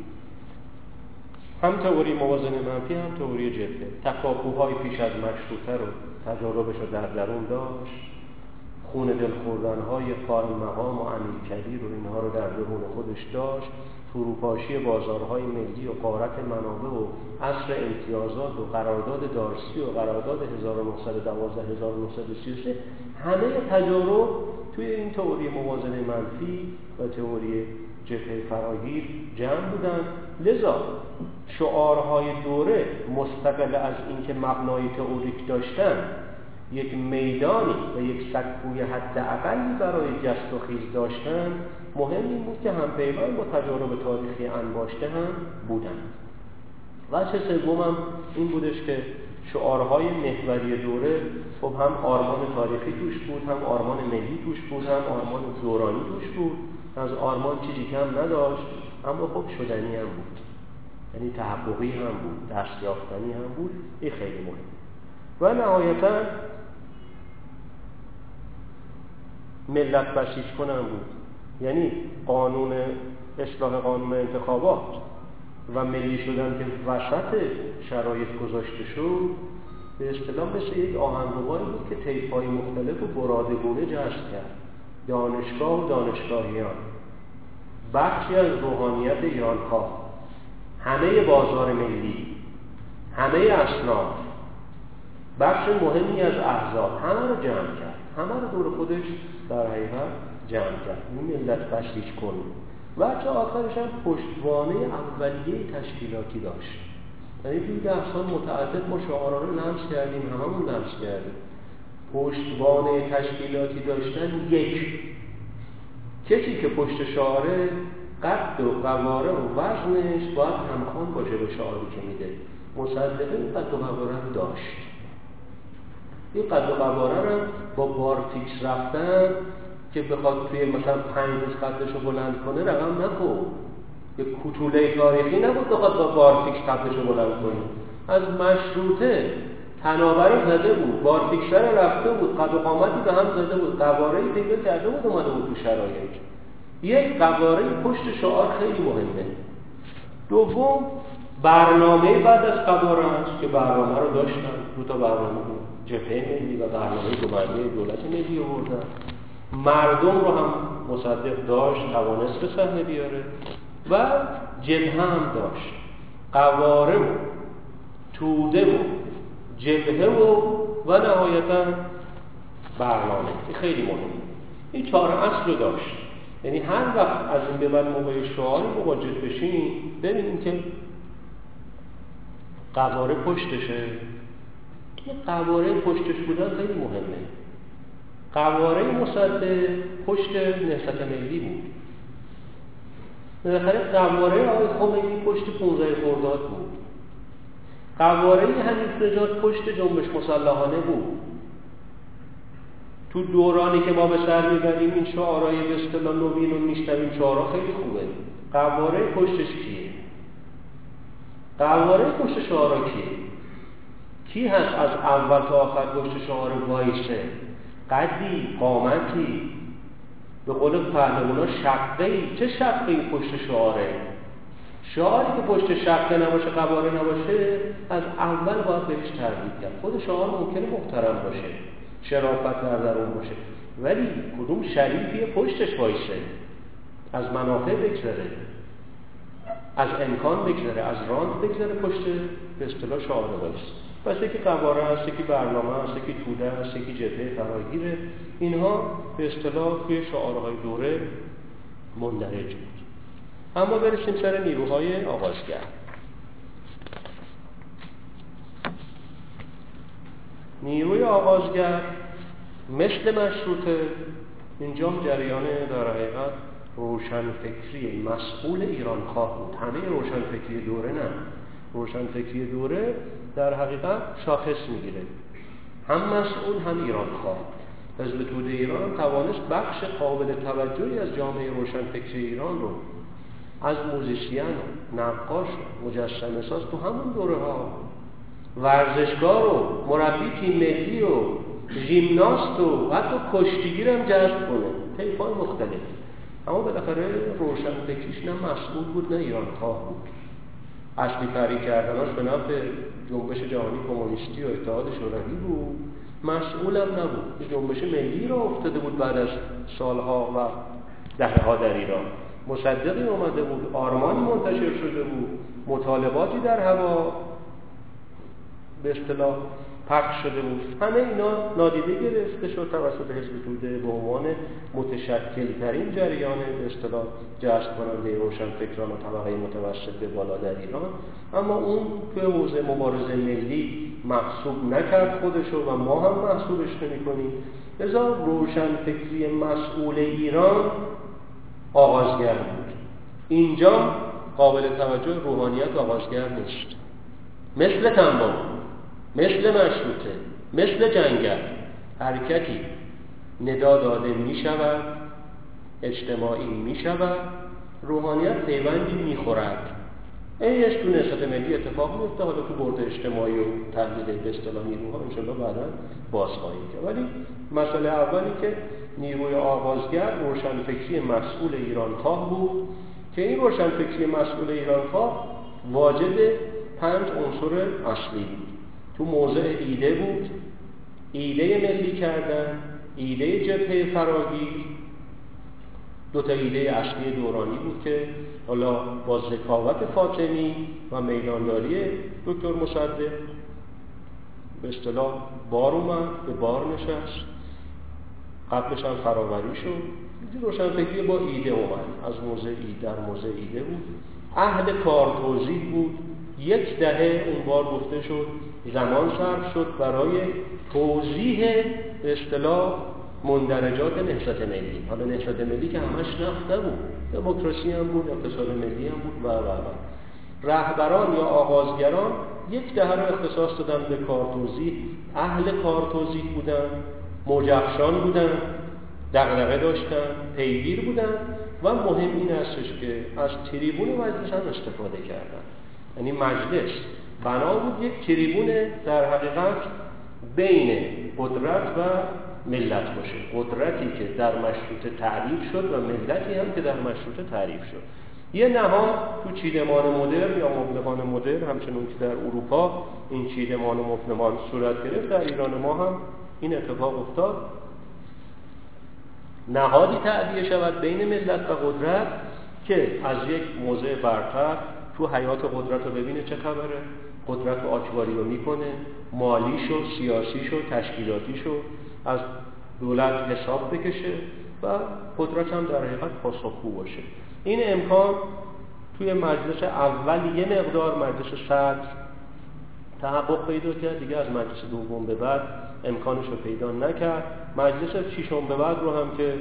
هم تئوری موازنه منفی هم تئوری جبهه. تکاپوهای پیش از مشروطه رو تجاربش رو در درون داشت. خون دل خوردنهای قائم مقام و امیرکبیر رو اینها رو در درون خودش داشت. فروپاشی بازارهای ملی و غارت منابع و عصر امتیازات و قرارداد دارسی و قرارداد 1912 1933، همه تجارب توی این تئوری موازنه منفی و تئوری جبهه فراگیر جمع بودن. لذا شعارهای دوره مستقل از اینکه مبنای تئوریک داشتن، یک میدانی و یک سکوی حداقلی برای جست و خیز داشتن، مهم این بود که هم پیوند با تجارب تاریخی انباشته هم بودن. وجه سوم هم این بودش که شعارهای محوری دوره خب هم آرمان تاریخی توش بود، هم آرمان ملی توش بود، هم آرمان دورانی توش بود. از آرمان چیزی کم نداشت، اما خب شدنی هم بود، یعنی تحققی هم بود، دست یافتنی هم بود. این خیلی مهم. و نهایتاً ملت بسیج کنن بود، یعنی قانون اصلاح قانون انتخابات و ملی شدن که وسط شرایط گذاشته شد، به اصطلاح مثل یک آهنگواری بود که طیف‌های مختلف و برادگونه جشن کرد. دانشگاه و دانشگاهیان، بخشی از روحانیت ایران‌خواه، همه بازار ملی، همه اصناف، بخش مهمی از احزاب، همه رو جمع کرد، همه رو دور خودش در حقیقت جمع کرد. این ملت بسیج کن. وجه آخرش هم پشتوانه اولیه تشکیلاتی داشت. یعنی توی 10 سال متعدد ما شعارها رو لمس کردیم، هممون لمس کردیم. پشتوانه تشکیلاتی داشتن یک، کسی که پشت شعاره قد و قواره و وزنش باید همخوان باشه به شعاری که میده. مصدقه این قد و قواره هم داشت. این قد و قواره هم با بارفیکس رفتن که بخواد توی مثلا 5 روز قدش رو بلند کنه رقم نکن. یه کتوله تاریخی نبود بخواد با بارفیکس قدش رو بلند کنه. از مشروطه تناوری زده بود، بارفیکسر رفته بود، قد و قامتی به هم زده بود، قوارهی پیدا کرده بود اومده بود تو شرایط. یک قواره پشت شعار خیلی مهمه. دوم برنامه بعد از قواره هست که برنامه رو داشتن، 2 تا برنامه جبهه ملی و برنامه گمرکی دولت ملی آوردن. مردم رو هم مصدق داشت، توانست به صحنه بیاره و جبهه هم داشت. قواره و توده و جبهه و نهایتا برنامه. این خیلی مهمه. این 4 اصل رو داشت. یعنی هر وقت از این به بعد موقع شعاری مواجه بشین ببینیم که قواره پشتشه. این قواره پشتش بودن خیلی مهمه. قواره مصدق پشت نهضت ملی بود. بالاخره قواره آقای خمینی پشت 15 خرداد بود. قواره حنیف نژاد پشت جنبش مسلحانه بود. تو دورانی که ما به سر میبریم این شعارهای به اصطلاح نوین رو میشنویم، شعارها خیلی خوبه. قواره پشتش کیه؟ قواره پشت شعارها کیه؟ کی هست از اول تا آخر پشت شعار وایسه؟ قدی، قامتی، به قول پهلوانا شقه‌ای. چه شقه‌ای پشت شعاره؟ شعاری که پشت شقه نباشه، قواره نباشه، از اول باید بهش تردید کرد. خود شعار ممکنه محترم باشه، شرافت در اون باشه، ولی کدوم شریفی پشتش وایسه، از منافع بگذره، از امکان بگذره، از راند بگذره، پشت به اصطلاح شعار وایسه. واسه که قواره هست، که برنامه هست، که توده هست، که جبهه فراگیره، اینها به اصطلاح توی شعارهای دوره مندرج بود. اما برسیم سر نیروهای آغازگر. نیروی آغازگر مثل مشروطه اینجا جریان در حقیقت روشنفکری مسئول ایرانخواه بود. همه روشنفکری دوره نه. روشنفکری دوره در حقیقت شاخص میگیره، هم مسئول هم ایرانخواه. حزب توده ایران توانست بخش قابل توجهی از جامعه روشنفکری ایران رو از موزیسین و نقاش و مجسمه ساز تو همون دوره ها، ورزشکار و مربی تیم ملی و ژیمناست و حتی کشتیگیر هم جذب کنه، طیف‌های مختلف. اما بالاخره روشنفکریش نه مسئول بود نه ایرانخواه بود. اصلی پری کردناش به نفع جنبش جهانی کمونیستی و اتحاد شوروی بود. مسئولم نبود. جنبش ملی را افتاده بود بعد از سالها و دهه‌ها در ایران. مصدقی اومده بود، آرمانی منتشر شده بود، مطالباتی در هوا به اصطلاح پخش شده بود. همه اینا نادیده گرفته شد توسط حزب توده به عنوان متشکل‌ترین جریان به اصطلاح جذب کننده روشنفکران و طبقه متوسط به بالا در ایران، اما اون به حوزه مبارزه ملی محسوب نکرد خودشو و ما هم محسوبش نمی‌کنیم. لذا روشنفکری مسئول ایران آغازگر بود. اینجا قابل توجه روحانیت آغازگر نیست. مثل تنباکو، مثل مشروطه، مثل جنگل، حرکتی ندا داده می شود، اجتماعی می شود، روحانیت پیوندی می خورد. اینش تو نهضت ملی اتفاق میفته. حالا تو برد اجتماعی و تحلیل به اصطلاح نیروها انشالله بعدا باز خواهیم کرد. ولی مسئله اولی که نیروی آغازگر روشنفکری مسئول ایرانخواه بود که این روشنفکری مسئول ایرانخواه واجد 5 عنصر اصلی بود. تو موضع ایده بود، ایده ملی کردن، ایده جبهه فراگیر. 2 تا ایده اصلی دورانی بود که حالا با ذکاوت فاطمی و میدانداری دکتر مصدق به اصطلاح بار اومد، به بار نشست. قبلش هم فراوری شد. روشنفکری با ایده اومد، از موضع ایده در موضع ایده بود. اهل کار توزیع بود. 1 دهه اون بار گفته شد زمان صرف شد برای توضیح به اصطلاح مندرجات نهضت ملی. حالا نهضت ملی که همش نفت نبود، دموکراسی هم بود، اقتصاد ملی هم بود و رهبران یا آغازگران یک دهه رو اختصاص دادن به کارتوزی، اهل کارتوزی بودن، موجفشان بودن، دغدغه داشتن، پیگیر بودن و مهم این هستش که از تریبون مجلس هم استفاده کردن. یعنی مجلس بنا بود یک تریبون در حقیقت بین قدرت و ملت باشه، قدرتی که در مشروطه تعریف شد و ملتی هم که در مشروطه تعریف شد. یه نهاد تو چیدمان مدرن یا مبلمان مدرن، همچنون که در اروپا این چیدمان و مبلمان صورت گرفت، در ایران ما هم این اتفاق افتاد، نهادی تعبیه شود بین ملت و قدرت که از یک موضع برتر تو حیات قدرت رو ببینه چه خبره، قدرت رو آچواری رو میکنه، مالیش و سیاسیش و تشکیلاتیش رو از دولت حساب بکشه و قدرت هم در حقیقت پاسخگو باشه. این امکان توی مجلس اول یه مقدار، مجلس صدر تحقق پیدا کرد، دیگه از مجلس دوم به بعد امکانش رو پیدا نکرد. مجلس ششم به بعد رو هم که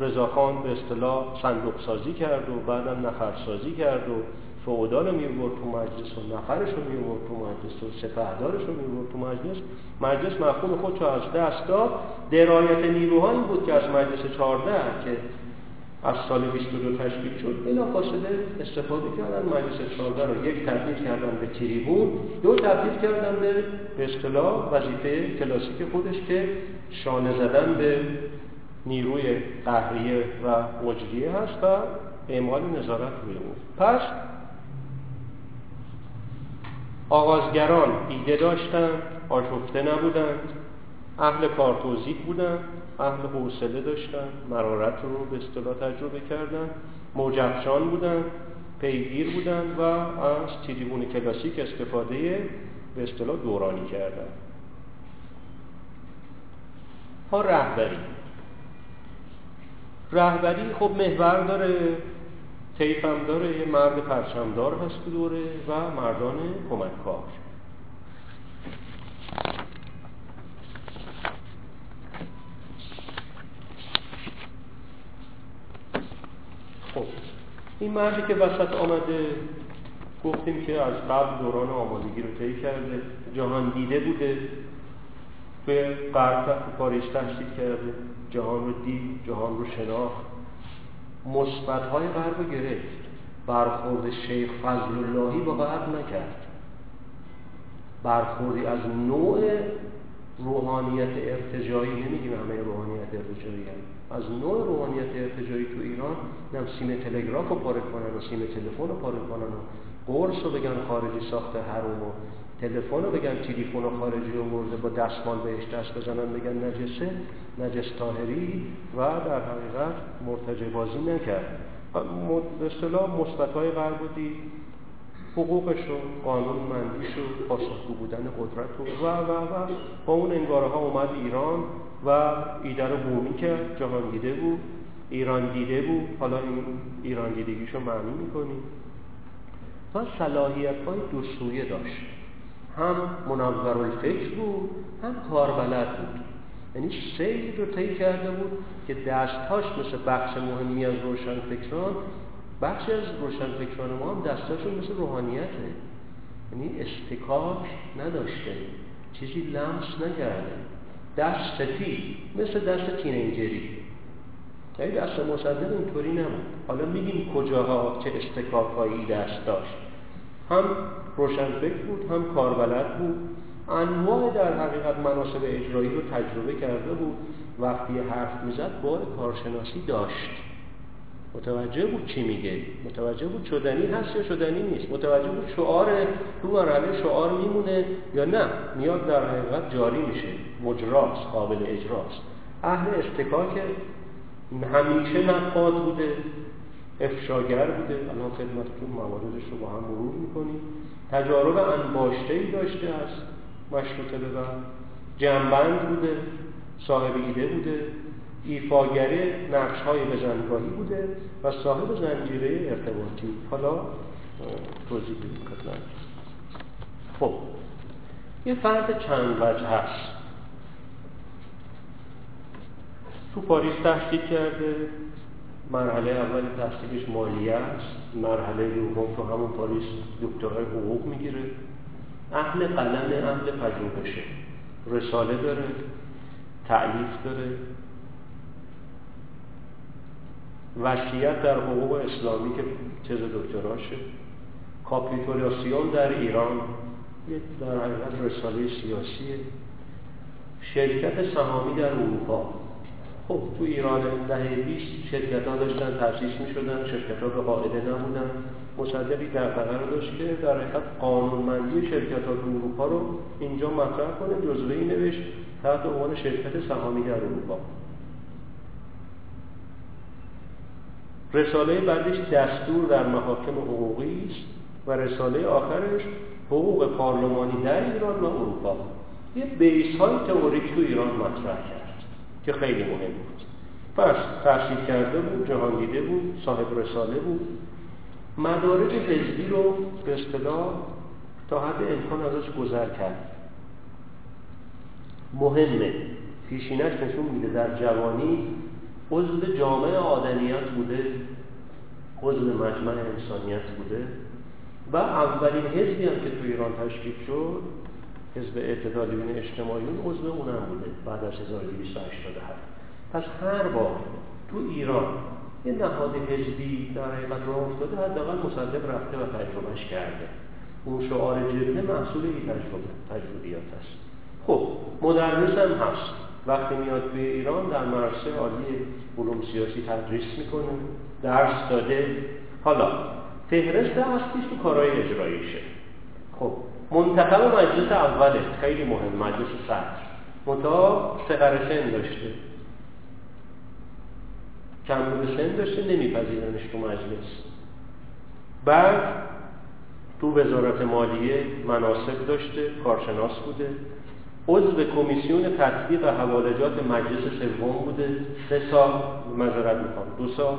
رضاخان به اصطلاح صندوق سازی کرد و بعدم نفرسازی کرد و فعودان رو میورد تو مجلس و نفرش رو میورد تو مجلس و سپهدارش رو میورد تو مجلس، مجلس مفهوم خودش رو از دست داد. درایت نیروهایی بود که از مجلس 14 که از سال 22 تشکیل شد بلافاصله استفاده کردن، مجلس 14 رو یک تبدیل کردن به تریبون، دو تبدیل کردن به اصطلاح وظیفه کلاسیک خودش که شانه زدن به نیروی قهریه و وجدیه هست و اعمال نظارت روی اون. پس آغازگران ایده داشتند، آشفته نبودند، اهل کارتوزیک بودند، اهل حوصله داشتند، مرارت رو به اصطلاح تجربه کردند، موجبشان بودند، پیگیر بودند و از تریبون کلاسیک استفاده به اصطلاح دورانی کردند. ها رهبری خب محور داره، طیف هم داره، یه مرد پرچمدار هست که دوره و مردان کمککار. خب این مردی که وسط آمده گفتیم که از قبل دوران آمادگی رو طی کرده، جهان دیده بوده، به غرب پاریس تحصیل کرده، جهان رو دید، جهان رو شناخت، مثبت‌های غرب رو گرفت، برخورد شیخ فضل‌اللهی با غرب نکرد، برخوردی از نوع روحانیت ارتجاعی، نمیگیم همه روحانیت ارتجاعی هم. از نوع روحانیت ارتجاعی تو ایران نم سیم تلگراف رو پاره کنن و سیم تلفن رو پاره کنن و قرص رو بگن خارجی ساخته حروم و تلفن رو بگن تیلیفون رو خارجی رو برده با دستمال بهش دست بزنن بگن نجسه، نجس طاهری و در حقیقت مرتجع بازی نکرد. به اصطلاح مثبت‌های غرب رو دید، حقوقش رو، قانونمندیش رو، پاسخگو بودن قدرت رو و با اون انگاره ها اومد ایران و ایده رو بومی کرد. جهان دیده بود، ایران دیده بود، حالا این ایران دیدگیش رو معنی میکنیم و صلاحیت‌های دوسویه داشت، هم منورالفکر بود هم کاربلد بود، یعنی سیل رو طی کرده بود که دستهاش مثل بخش مهمی از روشنفکران، بخشی از روشنفکران ما هم دستاشون مثل روحانیته، یعنی استکاک نداشته، چیزی لمس نکرده، دستی مثل دست تینیجری، یعنی دست مصدق اینطوری نبود. حالا میگیم کجاها چه استکاکایی دست داشت، هم روشنفکر بود هم کاربلد بود، انواع در حقیقت مناسب اجرایی رو تجربه کرده بود، وقتی حرف میزد بار کارشناسی داشت، متوجه بود چی میگه، متوجه بود شدنی هست یا شدنی نیست، متوجه بود شعار تو مرحله شعار میمونه یا نه، میاد در حقیقت جاری میشه، مجراست، قابل اجراست. اهل استکاک همیشه نقاد بوده، افشاگر بوده، الان خدمتتون مواردش رو با هم مرور میکنیم. تجارب انباشته‌ای داشته از مشروطه به بعد، جنبند بوده، صاحب ایده بوده، ایفاگره نقش‌های بزنگاهی بوده و صاحب زنجیره ارتباطی. حالا توضیح بدیم خدمت. خب یه فرد چند وجه هست، تو پاریس تحقیق کرده. مرحله اول تحقیقش مالیه است، مرحله دوم تو همون پاریس دکترای حقوق میگیره، اهل قلم اهل پژوهشه، رساله داره، تألیف داره، وصیت در حقوق اسلامی که چیز دکتراشه، کاپیتولاسیون در ایران یه در حقیقت رساله سیاسیه، شرکت سهامی در اروپا. خب تو ایران دهه 20 شرکت‌ها داشتن تأسیس می‌شدن، شرکت‌ها به قاعده نبودن. مصدقی در قرار داشت که در حقیقت قانونمندی شرکت‌ها در اروپا رو اینجا مطرح کنه، جزوه‌ای نوشت تحت عنوان شرکت سهامی در اروپا. رساله بعدش دستور در محاکم حقوقی است و رساله آخرش حقوق پارلمانی در ایران و اروپا. یه بیس‌های تئوریک تو ایران مطرح کرد که خیلی مهم بود. پس تحصیل کرده بود، جهانگیده بود، صاحب رساله بود. مدارج حزبی رو به اصطلاح تا حد امکان ازش گذر کرد. مهمه. پیشینش نشون میده در جوانی عضو جامعه آدمیت بوده، عضو مجمع انسانیت بوده و اولین حزبی هم که تو ایران تشکیل شد، حزب اعتدالیون اجتماعیون، عضو اونم بوده بعد از 1287. پس هر بار تو ایران یه نهاد حزبی در حقیقت راه افتاده، حداقل مصدق رفته و تجربهش کرده. اون شعار جبهه محصول این تجربیات است. خب مدرس هم هست، وقتی میاد به ایران در مدرسه عالی علوم سیاسی تدریس میکنه، درس داده. حالا فهرست هستیش تو کارهای اجراییشه. خب منتخب مجلس اوله، خیلی مهم، مجلس صدر، متا سقرشن داشته، کمبود سن داشته، نمیپذیرنش تو مجلس. بعد تو وزارت مالیه مناصب داشته، کارشناس بوده، عضو کمیسیون تطبیق حوالجات مجلس سوم بوده 3 سال، معذرت میخوام 2 سال،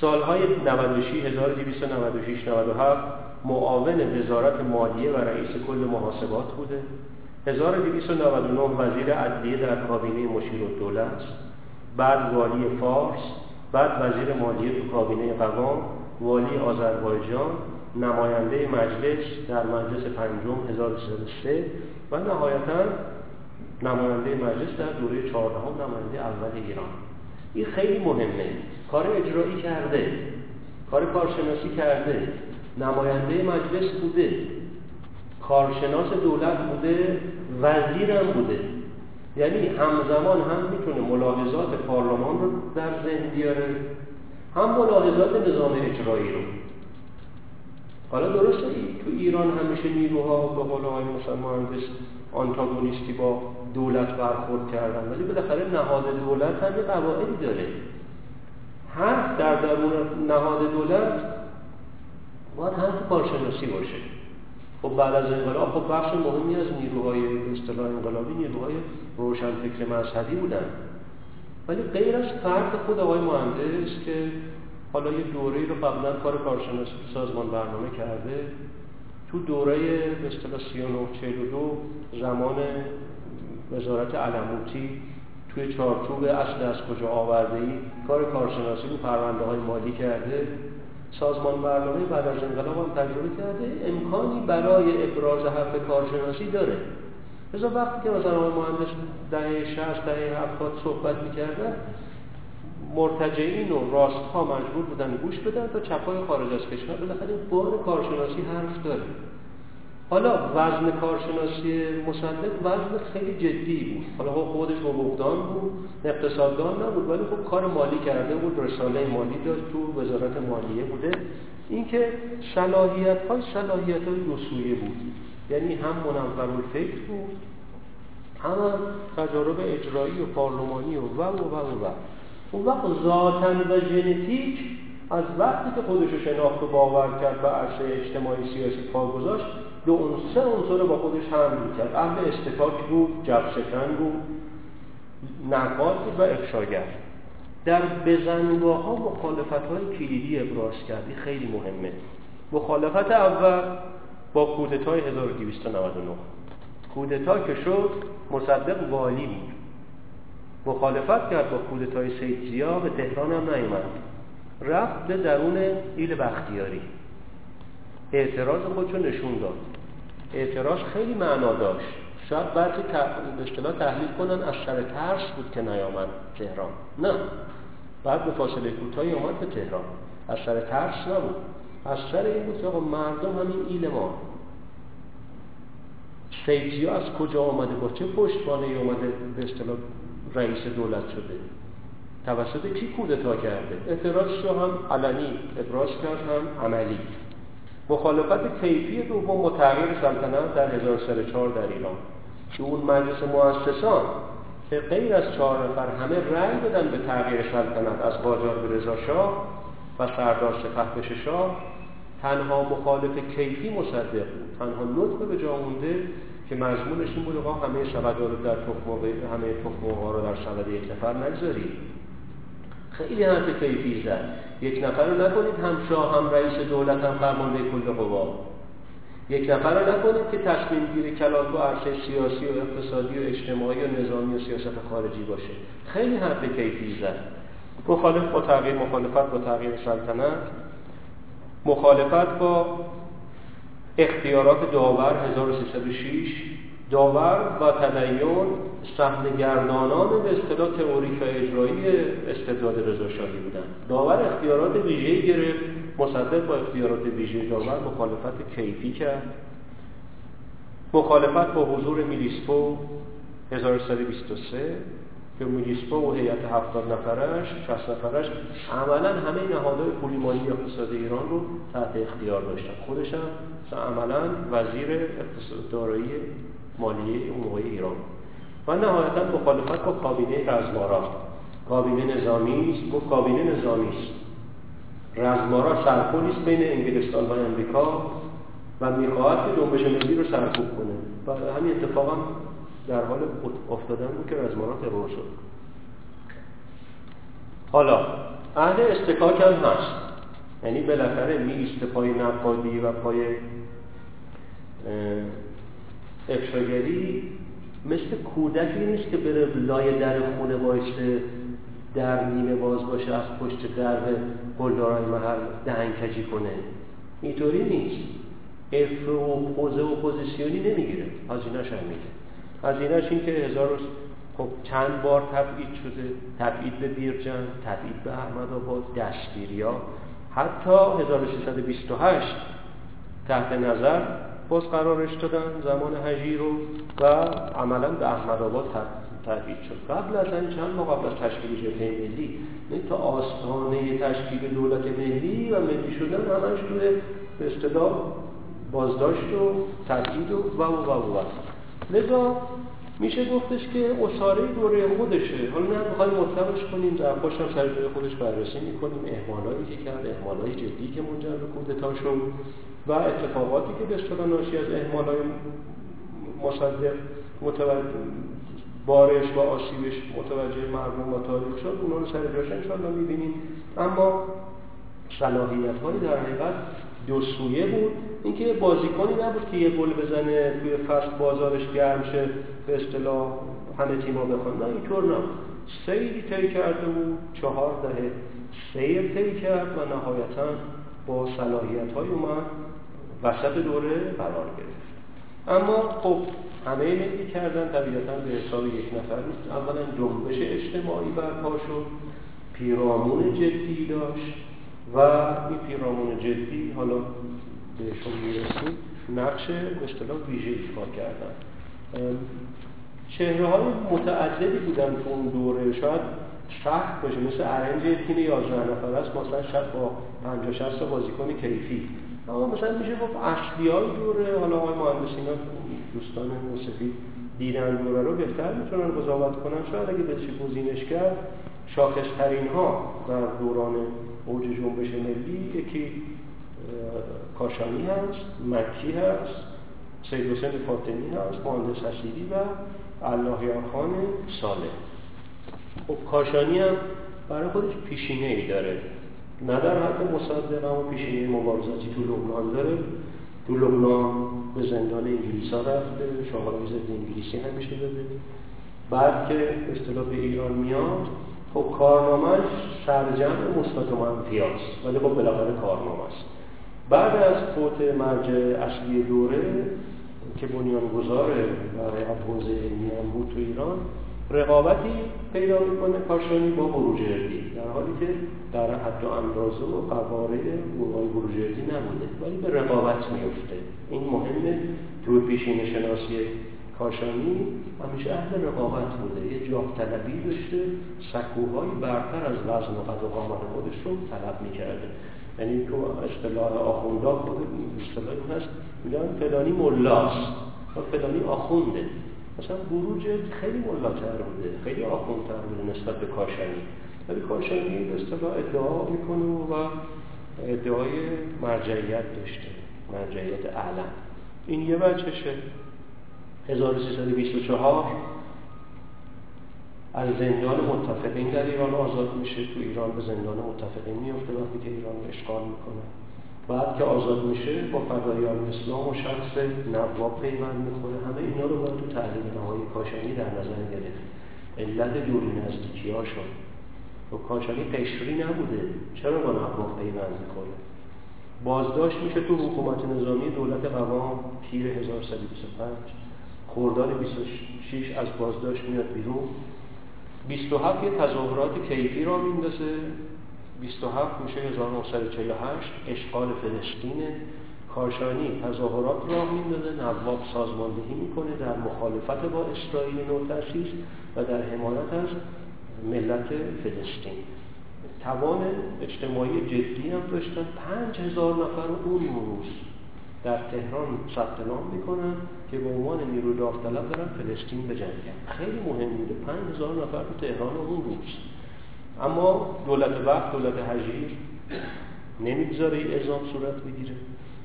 سالهای 9296-97 معاون وزارت مالیه و رئیس کل محاسبات بوده، 1299 وزیر عدلیه در کابینه مشیرالدوله است، بعد والی فارس، بعد وزیر مالیه تو کابینه قوام، والی آذربایجان، نماینده مجلس در مجلس پنجم 1303 و نهایتاً نماینده مجلس در دوره 14 نماینده اول ایران. این خیلی مهمه. کار اجرایی کرده، کار کارشناسی کرده، نماینده مجلس بوده، کارشناس دولت بوده، وزیرم بوده. یعنی همزمان هم میتونه ملاحظات پارلمان رو در ذهن بیاره، هم ملاحظات نظام اجرایی رو. حالا درسته تو ایران همیشه نیروها به قول آقای مهندس آنتاگونیستی با دولت برخورد کردن، ولی بالاخره نهاد دولت هم یه قواعدی داره. حرف در درون نهاد دولت باید حرف کارشناسی باشه. خب بعد از انقلاب خب بخش مهمی از نیروهای به اصطلاح انقلابی نیروهای روشنفکر مذهبی بودن، ولی غیر از فرد خود آقای مهندس که حالا یه دوره‌ای رو قبلا کار کارشناسی سازمان برنامه کرده، تو دوره به اصطلاح 39-42 زمان وزارت علموتی توی چارچوب اصل از کجا آورده‌ای کار کارشناسی رو پرونده‌های مالی کرده، سازمان برنامه بعد از انقلاب هم تجربه کرده، امکانی برای ابراز حرف کارشناسی داره. مثلا وقتی که مثلا مهندس دهه 60 دهه 70 صحبت می‌کردن، مرتجعین و راست‌ها مجبور بودن گوش بدن تا چپ‌های خارج از کشور، بالاخره بار کارشناسی حرف داره. حالا وزن کارشناسی مصدق وزن خیلی جدی بود. حالا خودش حقوقدان بود، اقتصاددان نبود، ولی خب کار مالی کرده بود، رساله مالی داشت، تو وزارت مالیه بوده. این که صلاحیت‌های دو سویه بود، یعنی هم منظم‌الفکر بود، هم تجارب اجرایی و پارلمانی و اون وقت ذاتن و ژنتیک از وقتی که خودشو شناخت و باور کرد و عرصه اجتماعی سیاسی پا گذاشت، سه عنصر با خودش حمل می‌کرد. اهل استکاک بود، جبشکن بود، نقاد بود و افشاگر. در بزنگاه‌ها مخالفت‌های کلیدی ابراز کردی، خیلی مهمه. مخالفت اول با کودتای 1299. کودتا که شد مصدق والی بود. مخالفت کرد با کودتای سید ضیا، به تهران هم نیامد، رفت به درون ایل بختیاری اعتراض خودشو نشون داد. اعتراض خیلی معنا داشت. شاید بعضی به اصطلاح تحلیل کنن از سر ترس بود که نیامد تهران. نه، بعد به فاصله کوتاهی اومد به تهران. از سر ترس نبود، از سر این بود که آقا مردم همین ایل ما، سید ضیا از کجا آمده، با چه پشتوانه ای اومده به اصطلاح رئیس دولت شده، توسط کی کودتا کرده. اعتراضش رو هم علنی ابراز کرد، هم عملی. مخالفت طیفی دوم با تغییر سلطنت در 1004 در ایران که اون مجلس مؤسسان به غیر از 4 نفر همه رأی دادن به تغییر سلطنت از قاجار به رضا شاه و سردار سپه به شاه. تنها مخالف کیفی مصدق بود. تنها نطق به جا مونده که مضمونش این بود آقا همه سبدها رو در تخم‌آقا رو در سبد یک نفر نگذارید. خیلی حرف کیفی زد. یک نفر رو نکنید هم شاه، هم رئیس دولت، هم فرمانده کل قوا. یک نفر رو نکنید که تصمیم گیر کلان و عرصه سیاسی و اقتصادی و اجتماعی و نظامی و سیاست خارجی باشه. خیلی حرف کیفی زد. مخالفت با تغییر سلطنت، مخالفت با اختیارات داور 1306. داور و تدین صحنه‌گردانان به اصطلاح تئوریک و اجرایی استبداد رضاشاهی بودند. داور اختیارات ویژه‌ای گرفت، مصدق با اختیارات ویژه داور مخالفت کیفی کرد. مخالفت با حضور میلیسپو 1323 که میلیسپو و هیئت 70 نفرش 60 نفرش عملا همه نهادهای پولیمانی اقتصاد ایران رو تحت اختیار داشتن. خودش هم عملا وزیر اقتصاد دارایی مالیه اون موقع ایران. و نهایتا مخالفت با کابینه رزمارا. کابینه نظامی است، گفت کابینه نظامی است. رزمارا سرپلی است بین انگلستان و امریکا و میخواهد که جنبش ملی رو سرکوب کنه. و همین اتفاقا در حال افتادن بود که رزمارا ترور شد. حالا اهل استکاک هم هست، یعنی بالاخره میسته پای نقادی و پای افشاگری. مثل کودکی نیست که بره لای در خونه بایسته، در نیمه باز باشه، از پشت در به قلدرهای محل دهنکجی کنه. اینطوری نیست. اف و پوزه اپوزیسیونی نمیگیره، هزینه‌اش هم میده. هزینه‌اش این که خب چند بار تبعید شده، تبعید به بیرجند، تبعید به احمدآباد، دستگیری‌ها. حتی 1328 تحت نظر باز قرارش دادن زمان هجی رو و عملا به احمدآباد تبعید شد. قبل از این چند ماه قبل از تشکیل جبهه ملی، یعنی تا آستانه تشکیل دولت ملی و ملی شدن همش توی به اصطلاح بازداشت و تبعید و لذا میشه گفتش که اساره دوره خودشه. حالا نه میخوایم مطلبش کنیم، در پشتم سر جای خودش بررسی میکنیم، اهمالایی که کرد، اهمالای جدی که منجر به کودتا شد و اتفاقاتی که به اصطلاح ناشی از اهمالای مصدق بارش و آسیبش متوجه مردم و تاریخ شد. اونا رو سر جاش انشاءالله میبینیم. اما صلاحیت‌هایی در حقیقت دو سویه بود. اینکه یه بازیکنی نبود که یه گل بزنه توی فصل بازارش گرم شه، به اصطلاح همه تیم‌ها بخوان. نه، اینطور نه. سیری طی کرده بود، 4 دهه سیر طی کرد و نهایتاً با صلاحیت‌های اومد وسط دوره قرار گرفت. اما خب همه ملی کردن، طبیعتاً به حساب یک نفر نیست. اولاً جنبش اجتماعی برپا شد، پیرامون جدی داشت و این پیرامون جدی حالا بهشون میرسید، نقش به اصطلاح ویژه ایفا کردن. چهره‌های متعددی بودن تو اون دوره. شاید سخت باشه، مثل ارنج تیم 11 نفره است، مثلا شاید با 50-60 بازیکن کیفی. اما مثلا میشه گفت اصلیای دوره، حالا آقای مهندسینا دوستان موسیقی دیدن دوره رو بهتر میتونن قضاوت کنن. شاید اگه بشه گزینش کرد، شاخص‌ترین‌ها در دوران اوج جنبش ملی یکی کاشانی هست، مکی هست، سید حسین فاطمی هست، مهندس حسیدی و اللهیار خان صالح. خب کاشانی هم برای خودش پیشینه ای داره، نه در حد مصدق، اما پیشینه مبارزاتی تو لبنان داره. تو لبنان به زندان انگلیسا رفته، شاهاویز انگلیسی همیشه داده بعد که به اصطلاح به ایران میاد، خب کارنامهش سرجمع مثبت و منفی است، ولی خب بالاخره کارنامه است. بعد از فوت مرجع اصلی دوره که بنیانگذار برای حوزه علمی بود تو ایران، رقابتی پیدا میکنه کاشانی با بروجردی، در حالی که در حد و اندازه و قواره بروجردی نبوده، ولی به رقابت میفته. این مهمه تو پیشین شناسی کاشانی همیشه اهل رقابت بوده، یه جاه طلبی داشته، سکوهای برتر از وزن و قد و قامت خودش رو طلب میکرده. یعنی تو اصطلاح آخوندا خود اصطلاح هست میگن فلانی ملاست و فلانی آخونده. مثلا بروجرد خیلی ملاتر بوده، خیلی آخوندتر بوده نسبت به کاشانی، ولی کاشانی به اصطلاح ادعا میکنه و ادعای مرجعیت داشته، مرجعیت اعلن. این یه بچشه. 1324 از زندان متفقین در ایران آزاد میشه، تو ایران به زندان متفقین میفته وقتی که ایران رو اشغال میکنه. بعد که آزاد میشه با فدایان اسلام و شخص نواب پیوند میخوره. همه اینا رو باید تو تحلیل نهایی کاشانی در نظر گرفت. علت دوری نزدیکی‌هاشون. و کاشانی قشری نبوده، چرا با نواب پیوند میخوره؟ بازداشت میشه تو حکومت نظامی دولت قوام تیر 1325، خرداد 26 از بازداشت میاد بیرون. 27 یه تظاهرات کیفی را میندازه، 27 میشه 1948 اشغال فلسطینه. کاشانی تظاهرات راه میندازه، نواب سازماندهی میکنه در مخالفت با اسرائیل نوتأسیس و در حمایت از ملت فلسطین. توان اجتماعی جدی هم داشتن. 5000 نفر اون روز در تهران ثبت نام میکنن که به عنوان نیروی داوطلب برن فلسطین بجنگن. خیلی مهم بوده 5000 نفر تو تهران اون روز. اما دولت وقت، دولت هجیر نمیگذاره این اعزام صورت بگیره.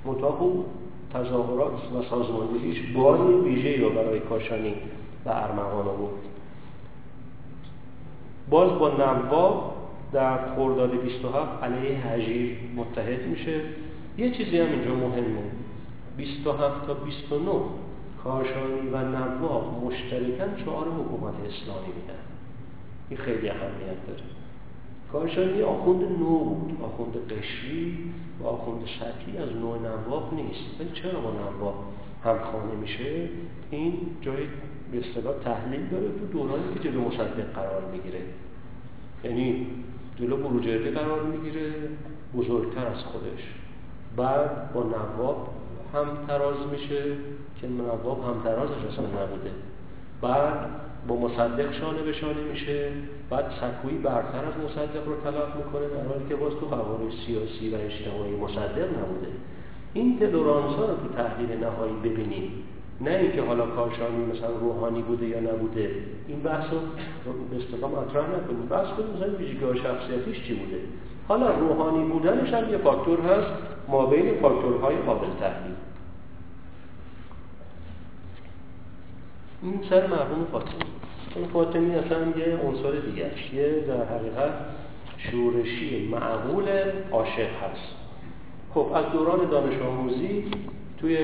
مطابق تظاهرات و سازماندهیش بار ویژه‌ای رو برای کاشانی و ارمغان آورد. باز با نواب در خرداد 27 علیه هجیر متحد میشه. یه چیزی هم اینجا مهمه، 27 تا 29 کاشانی و نواب مشترکاً شعار حکومت اسلامی میدن. این خیلی اهمیت داره. کاشانی آخوند نو بود، آخوند قشری و آخوند شکلی از نوع نواب نیست، ولی چرا با نواب همخوانه میشه؟ این جای به اصطلاح تحلیل داره تو دورانی که جلو مصدق قرار میگیره، یعنی جلو بروجردی قرار میگیره بزرگتر از خودش. بعد با نواب همتراز میشه که نواب همترازش اصلا نبوده. بعد با مصدق شانه به شانه میشه. بعد سکویی برتر از مصدق رو تلف میکنه، در حالی که باز تو قوانین سیاسی و اجتماعی مصدق نبوده. این تدورانسا رو تو تحلیل نهایی ببینیم، نه اینکه حالا کاشانی مثلا روحانی بوده یا نبوده، این بحث رو به اصطلاح مطرح نکنیم. بحث کنیم مثلا ویژگی‌های شخصیتیش چی بوده. حالا روحانی بودنش هم یه فاکتور هست ما بین فاکتورهای قابل تحلیل. این سر مرحوم فاطمی. این فاطمی اصلا یه عنصر دیگه است، یه در حقیقت شورشی معقول عاشق هست. خب از دوران دانش آموزی توی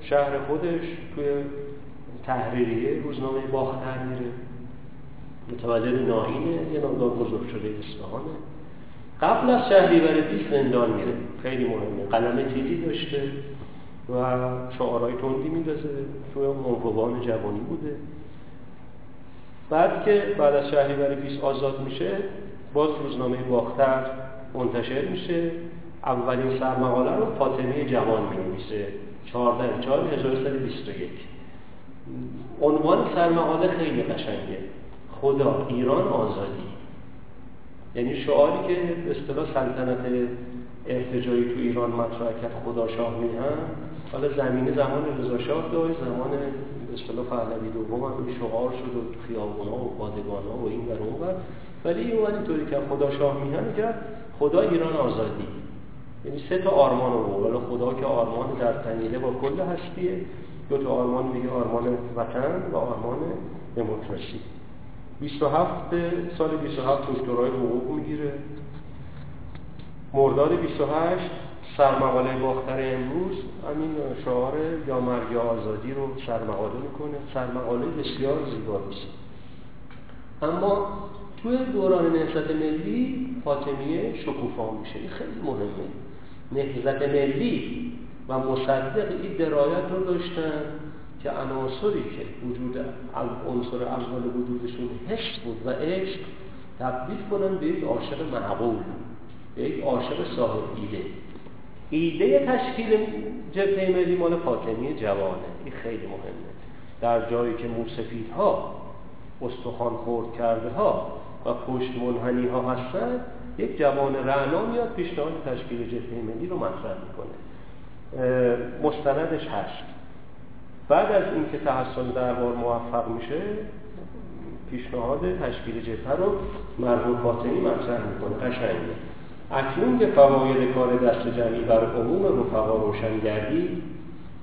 شهر خودش توی تحریریه روزنامه باختر میره، متولد ناهینه، یه نامدار بزرگ شده اصفهانه. قبل از شهریور 20 زندان میره، خیلی مهمه. قلمه تیزی داشته و شعارهای تندی میندازه، توی منقوبان جوانی بوده. بعد که بعد از شهریور 20 آزاد میشه، باز روزنامه باختر منتشر میشه. اولین سرمقاله رو فاطمی جوان می‌نویسه، 14/4/1321. عنوان سرمقاله خیلی قشنگه، خدا ایران آزادی. یعنی شعاری که به اصطلاح سلطنت ارتجایی تو ایران مطرح کرد، خدا شاه میهن. حالا زمین زمان رضا شاه داشت، زمان به اصطلاح پهلوی دوم هم این شعار شد و خیابونا و پادگانا و این و اون، ولی اینطوری که خدا شاه میهن کرد خدا ایران آزادی. یعنی 3 تا آرمان رو حالا خدا که آرمان در تنیله با کل هستیه، 2 تا آرمان دیگه، آرمان وطن و آرمان دموکراسی. 27 دکترای حقوق میگیره. مرداد 28 سرمقاله باختر امروز همین شعار یا مرگ یا آزادی رو سرمقاله میکنه. سرمقاله بسیار زیبایی است. اما توی دوران نهضت ملی فاطمیه شکوفا میشه. این خیلی مهمه. نهضت ملی و مصدق این درایت رو داشتن که عناصری که وجود عنصر اول وجودشون حس بود و عشق تبدیل کنن به یک عاشق معقول، به یک عاشق صاحب ایده. ایده تشکیل جبهه ملی مال فاطمی جوانه. این خیلی مهمه. در جایی که موسفیدها، استخوان خورد کرده ها و پشت منحنی ها هستن، یک جوان رعنا میاد پیشنهاد تشکیل جبهه ملی رو مطرح میکنه. مستندش 8. بعد از اینکه تحصن دربار موفق میشه، پیشنهاد تشکیل جبهه رو مرحوم فاطمی مطرح میکنه. قشنگه. اکنون که فواید کار دست جمعی بر عموم رفقا روشنگردی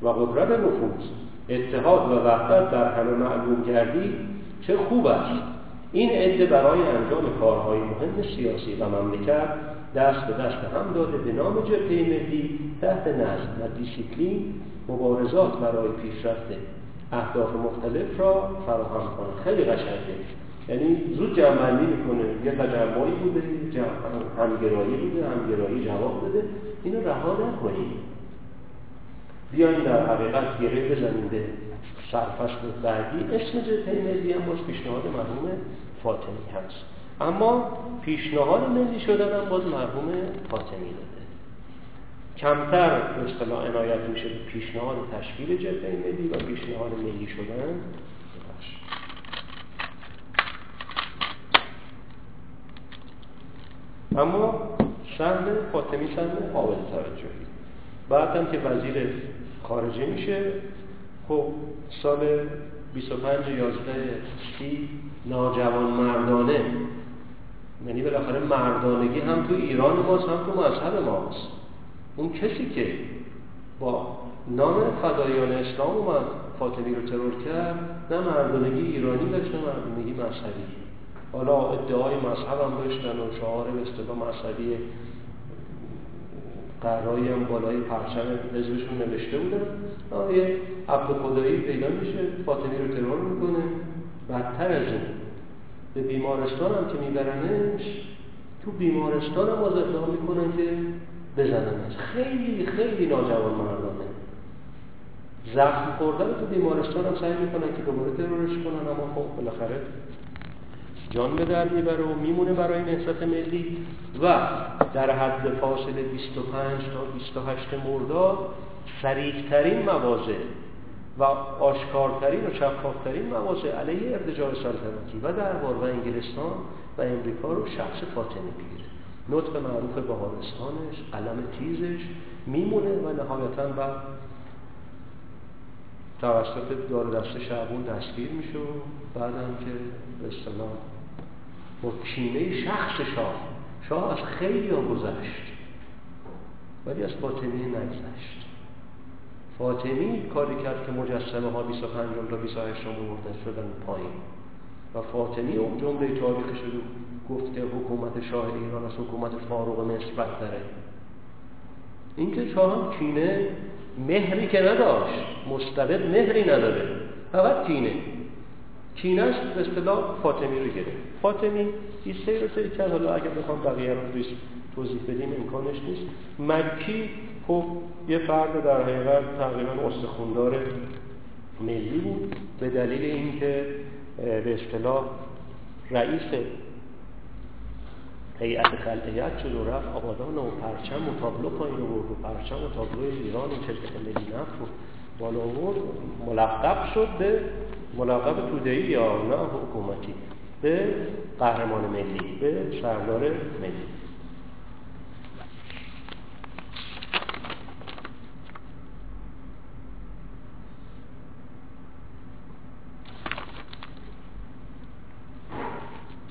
و قدرت نفوذ، اتحاد و وحدت در همه معلوم گردی، چه خوب است. این عده برای انجام کارهای مهم سیاسی و مملکت دست به دست هم داده، به نام جبهه ملی تحت نظم و دیسیپلین مبارزات برای پیشرفت اهداف مختلف را فراهم کنه. خیلی قشنگه. یعنی زود جمع‌بندی میکنه. یه تجمعی بوده، همگرایی بوده، همگرایی جواب بده. اینو رها نکنید. بیاین در حقیقت گره بزنیم به سرفصل بعدی. اسم جبهه ملی هم باز پیشنهاد مرحوم فاطمی هست، اما پیشنهاد ملی شدن هم باز مرحوم فاطمی داده. کمتر به اصطلاح عنایت میشه به پیشنهاد تشکیل جبهه ملی و پیشنهاد ملی شدن. اما سهم فاطمی سهم قابل توجهی. بعد هم که وزیر خارجه میشه، خب سال 25/11/30 ناجوان مردانه، یعنی بالاخره مردانگی هم تو ایران ماست، هم تو مذهب ماست. اون کسی که با نام فدایان اسلام اومد فاطمی رو ترور کرد، نه مردانگی ایرانی داشت نه مردانگی مذهبی. حالا ادعای مذهب هم داشتن و شعار به اصطلاح مذهبی قرایی هم بالای پرچم حزبشون نوشته بودن. یه عبدالخدایی پیدا میشه، فاطمی رو ترور میکنه. بدتر از اون، به بیمارستان هم که میبرنش، تو بیمارستان هم از ادعا میکنن که بزننش. خیلی خیلی ناجوان مردانه. زخم خوردن تو بیمارستان هم سعی میکنن که دوباره ترورش کنن، اما خب بالاخره جان به در میبره و میمونه برای نهضت ملی. و در حد فاصله 25 تا 28 مرداد صریح‌ترین مواضع و آشکارترین و شفافترین مواضع علیه ارتجاع سلطنتی و دربار و انگلستان و امریکا رو شخص فاطمی میگیره. نطق معروف بهارستانش، قلم تیزش میمونه و نهایتاً و توسط دار دست شعبون دستگیر میشه. بعدم که به اصطلاح با کینه شخص شاه از خیلی ها گذشت، ولی از فاطمی نگذشت. فاطمی کاری کرد که مجسمه ها 25 تا 28 مرداد شدن پایین. و فاطمی اون جمله تاریخش رو گفته، حکومت شاه ایران از حکومت فاروق مصر بدتره. اینکه شاه هم کینه، مهری که نداشت، مستبد مهری نداره، فقط کینه به اصطلاح فاطمی رو گرفت. فاطمی این سیر رو سیر کرد. حالا اگر بخوام بقیه رو توضیح بدیم امکانش نیست. مکی خب یه فرد در حقیقت تقریبا استخوندار ملی بود، به دلیل اینکه به اصطلاح رئیس هیئت خلعیت شد و رفت آبادان و پرچم و تابلو پایین آورد و پرچم و تابلو ایران و جبهه ملی نفت رو بالا آورد. ملقب شد به ملقب توده‌ای یا نه حکومتی، به قهرمان ملی، به سردار ملی.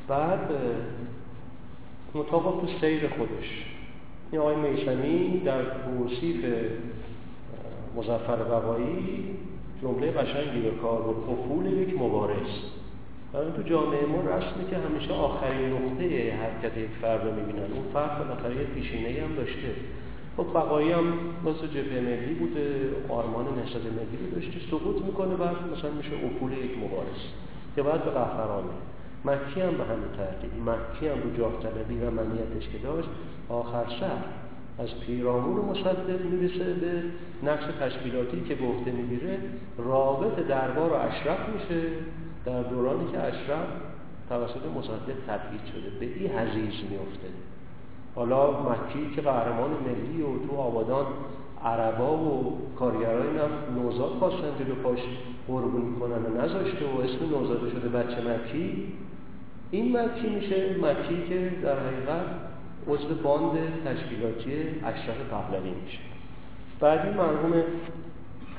بعد مطابق تو سیر خودش این آقای میثمی در توصیف مظفر بقایی جمله قشنگی به کار برد: افول یک مبارز. برای تو جامعه ما رسمه که همیشه آخرین نقطه حرکت یک فرد رو میبینن. اون فرد بالاخره یه پیشینه‌ای هم داشته. خب بقایی هم مثل جبهه ملی بوده، آرمان نهضت ملی رو داشته، سقوط میکنه و مثلا میشه افول یک مبارز که بعد به قهرمانی. مکی هم به همین ترتیب، مکی هم رو جاه طلبی و منیتش که داشت آخر شهر از پیرامون مصدق میرسه به نقش تشکیلاتی که به عهده میگیره، رابط دربار و اشرف میشه در دورانی که اشرف توسط مصدق تبعید شده، به این حضیض میفته. حالا مکی که قهرمان ملی و تو آبادان عربا و کارگرای نفت نوزاد خواستن جلو پاش قربونی کنن و نذاشته و اسم نوزاده شده بچه مکی. این مکی میشه مکی که در حقیقت عضو باند تشکیلاتی اشرف پهلوی میشه. بعدی مرحوم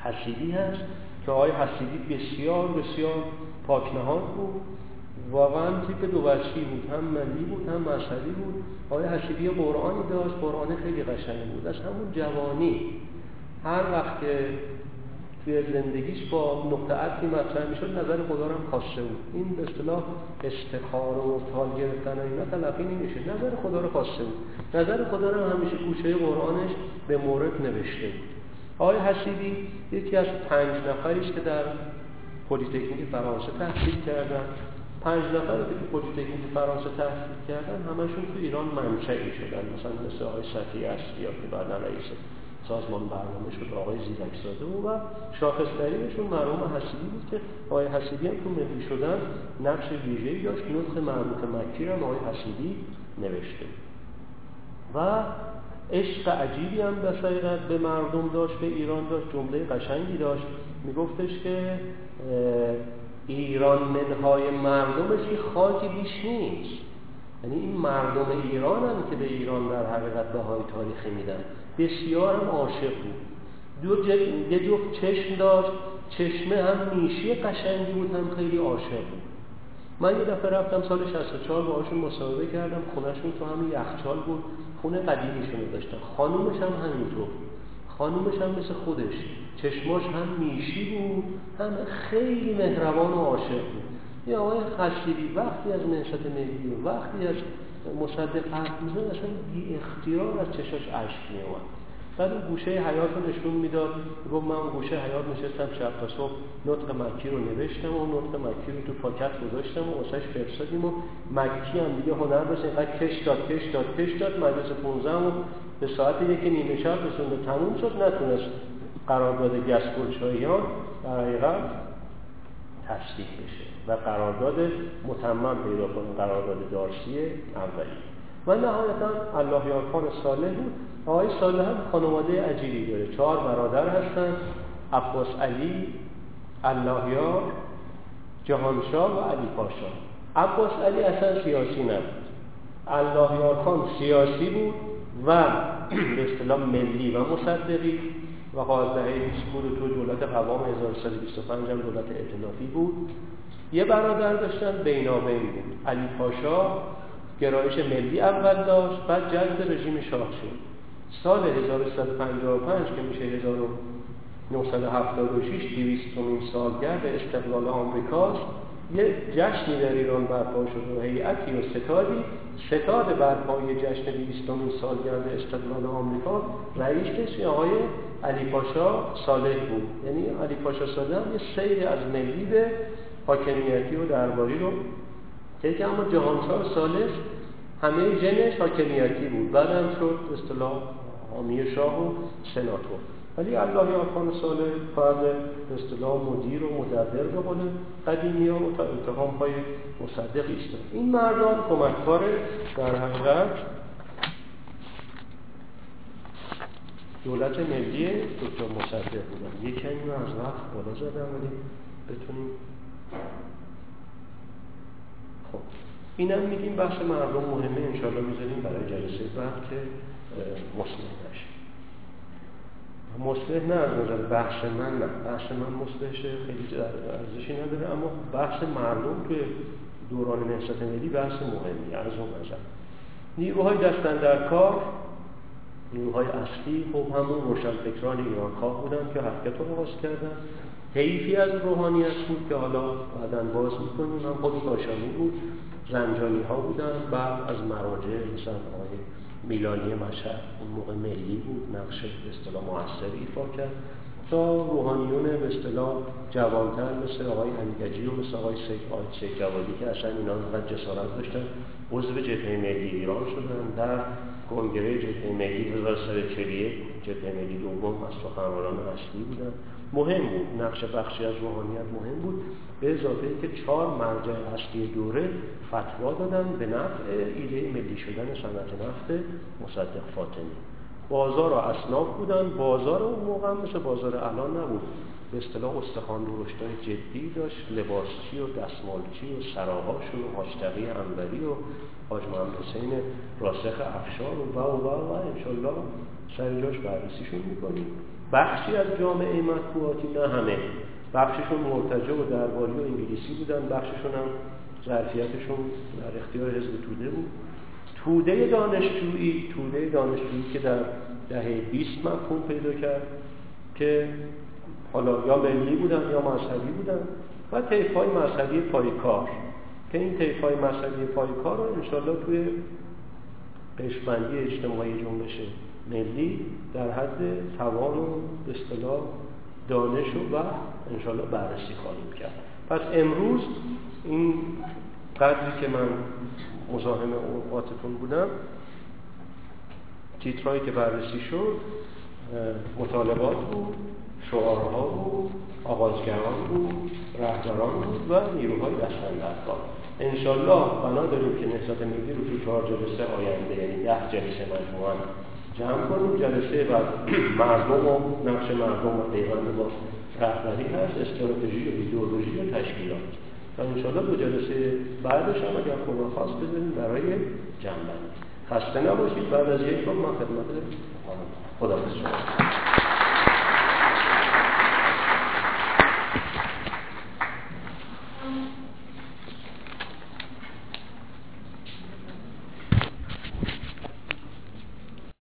حسیبی هست که آقای حسیبی بسیار بسیار پاکنهاد بود، واقعا تیپ دو وجهی بود، هم ملی بود هم مذهبی بود. آقای حسیبی قرآنی داشت، قرآن خیلی قشنگ بود. از همون جوانی هر وقت که توی زندگیش با نقطه عطفی مطرح میشد نظر خدا رو هم خواسته بود. این به اصطلاح استخاره و فال گرفتن اینا تلقی نمیشه، نظر خدا رو خواسته بود، نظر خدا رو همیشه گوشه قرآنش به مورد نوشته بود. آقای حسیبی یکی از 5 نفریش که در پلی‌تکنیک فرانسه تحصیل کردن، 5 نفر که تو پلی‌تکنیک فرانسه تحصیل کردن همشون تو ایران منشئی شدن، مثلا مثل آقای صفی اصلی یا که بعدا رئیس سازمان برنامه شد، آقای زیرکزاده و شاخص ترینشون مرحوم حسیبی بود که آقای حسیبی هم تو ملی شدن نقش ویژه‌ای داشت. نطق مربوط مکی هم آقای حسیبی نوشته و عشق عجیبی هم به حقیقت به مردم داشت، به ایران داشت. جمله قشنگی داشت، میگفتش که ایران منهای مردمش که خاکی بیش نیست، یعنی این مردم ایران هم که به ایران در حقیقت بهای تاریخی میدن. بسیار هم عاشق بود، یه جفت چشم داشت، چشمه هم نیشی قشنگی بود، هم خیلی عاشق بود. من یه دفعه رفتم سال 64 باهاشون مصاحبه کردم، خونهشون تو همین یخچال بود، خونه قدیمیشون رو داشتن. خانومش هم همینطور، خانومش هم مثل خودش، چشماش هم نیشی بود، هم خیلی مهربان و عاشق بود. یه آقای خشیری وقتی از نهضت ملی و وقتی از مصدق حرف میزد اصلا بی اختیار از چشاش اشک میومد. بعد اون گوشه حیات رو نشون میداد، میگفت من گوشه حیات نشستم شب تا صبح نطق مکی رو نوشتم و نطق مکی رو تو پاکت گذاشتم و واسش فرستادیم و مکی هم دیگه هنر داشت، اینقدر کش داد مجلس 15 و به ساعت 1:30 رسوند، تموم شد، نتونست قرارداد گسپلچاییان در حقیقت تصدیق بشه و قرارداد متمم پیدا کنه، قرارداد دارسی اولی. و نهایتا الله یارخان صالح بود. آقای صالح هم خانواده عجیبی داره، 4 برادر هستن، عباس علی، الله یار، جهانشاه و علی پاشا. عباس علی اصلا سیاسی نبود، الله یارخان سیاسی بود و به اصطلاح ملی و مصدقی و قاضی بود، تو دولت قوام 1325 هم دولت ائتلافی بود. یه برادر داشتن بینابین بود، علی پاشا گرایش ملی اول داشت، بعد جلد رژیم شاه شد. سال 1355 که میشه 1976 200مین سالگرد استقلال آمریکاست، یه جشنی در ایران برپا شد و هیئتی و ستاد برپای جشن 200مین سالگرد استقلال آمریکا رئیسش آقای علی پاشا صالح بود. یعنی علی پاشا صالح یه سیر از ملی به حاکمیتی و درباری رو که اما جهانشاه صالح همه ژنش حاکمیتی بود، بعد هم شد اصطلاح حامی شاه و سناتور. ولی الله یارخان صالح فرد اصطلاح مدیر و مدبر به قول قدیمی ها و تا انتقام پای مصدق ایستاد. این مردان کمککار در حقیقت دولت ملی دکتر مصدق بودن. یک کمی از وقت بالا زدم ولی بتونیم. خب اینم میگیم بحث مردم مهمه، انشاءالله میذاریم برای جلسه بعد که مصلح نشه. مصلح نه از نظر بحث من، نه بحث من مصلحشه، خیلی ارزشی نداره، اما بحث مردم توی دوران نهضت ملی بحث مهمیه. از اون نظر نیروهای دست‌اندرکار، نیروهای اصلی خب همون روشنفکران ایرانکاه بودن که حرکت رو آغاز کردن. حیفی از روحانیت بود که حالا بعداً باز میکنیم، هم خود کاشانی بود، زنجانی ها بودن، بعد از مراجع مثل آقای میلانی مشهد، اون موقع ملی بود، نقش اصطلاح موثر ایفا کرد. تا روحانیون به اصطلاح جوانتر مثل آقای امیرگجی و مثل آقای سید جوادی که اصلا اینا انقدر جسارت داشتن عضو جبهه ملی ایران شدن، در کنگره جبهه ملی ۱۴۰۱ جبهه ملی دوم از سخنرانان اصلی بودن. مهم بود، نقش بخشی از روحانیت مهم بود، به اضافه که 4 مرجع اصلی دوره فتوا دادن به نفع ایده ملی شدن صنعت نفت مصدق فاطمی. بازار و اصناف بودن. بازار اون موقع مثل بازار الان نبود، به اصطلاح استخوان درشتای جدی داشت، لباسچی و دستمالچی و سراهاشون و حاج تقی انوری و حاج محمد حسین راسخ افشار و انشالله سر جاش بررسیشون میکنیم. بخشی از جامعه مطبوعاتی، نه همه، بخششون مرتجع و درباری و انگلیسی بودن، بخششون هم ظرفیتشون در اختیار حزب توده بود. توده دانشجویی که در دهه 20 مفهوم پیدا کرد که حالا یا ملی بودن یا مذهبی بودن و طیف‌های مذهبی پایکار، که این طیف‌های مذهبی پایکار رو انشالله توی قشبندی اجتماعی جنبش ملی در حد توان و به اصطلاح دانش و انشالله بررسی خواهیم کرد. پس امروز این قدری که من مزاحم اوقاتتون بودم، تیترهایی که بررسی شد مطالبات بود، شعارها بود، آغازگران بود، رهبران بود و نیروهای دستاندرکار. انشالله بنا داریم که نهضت ملی رو تو 4 جلسه آینده، یعنی 10 جلسه مجموعاً جمع کنیم. جلسه بعد مردم و نقش مردم و پیوند با رهبری هست، استراتژی و ایدئولوژی و تشکیلات. و انشالله 2 جلسه بعدش هم اگر خدا خواست بزنیم برای جمع بندی. خسته نباشید. بعد از یک روز من خدمت خدا شما.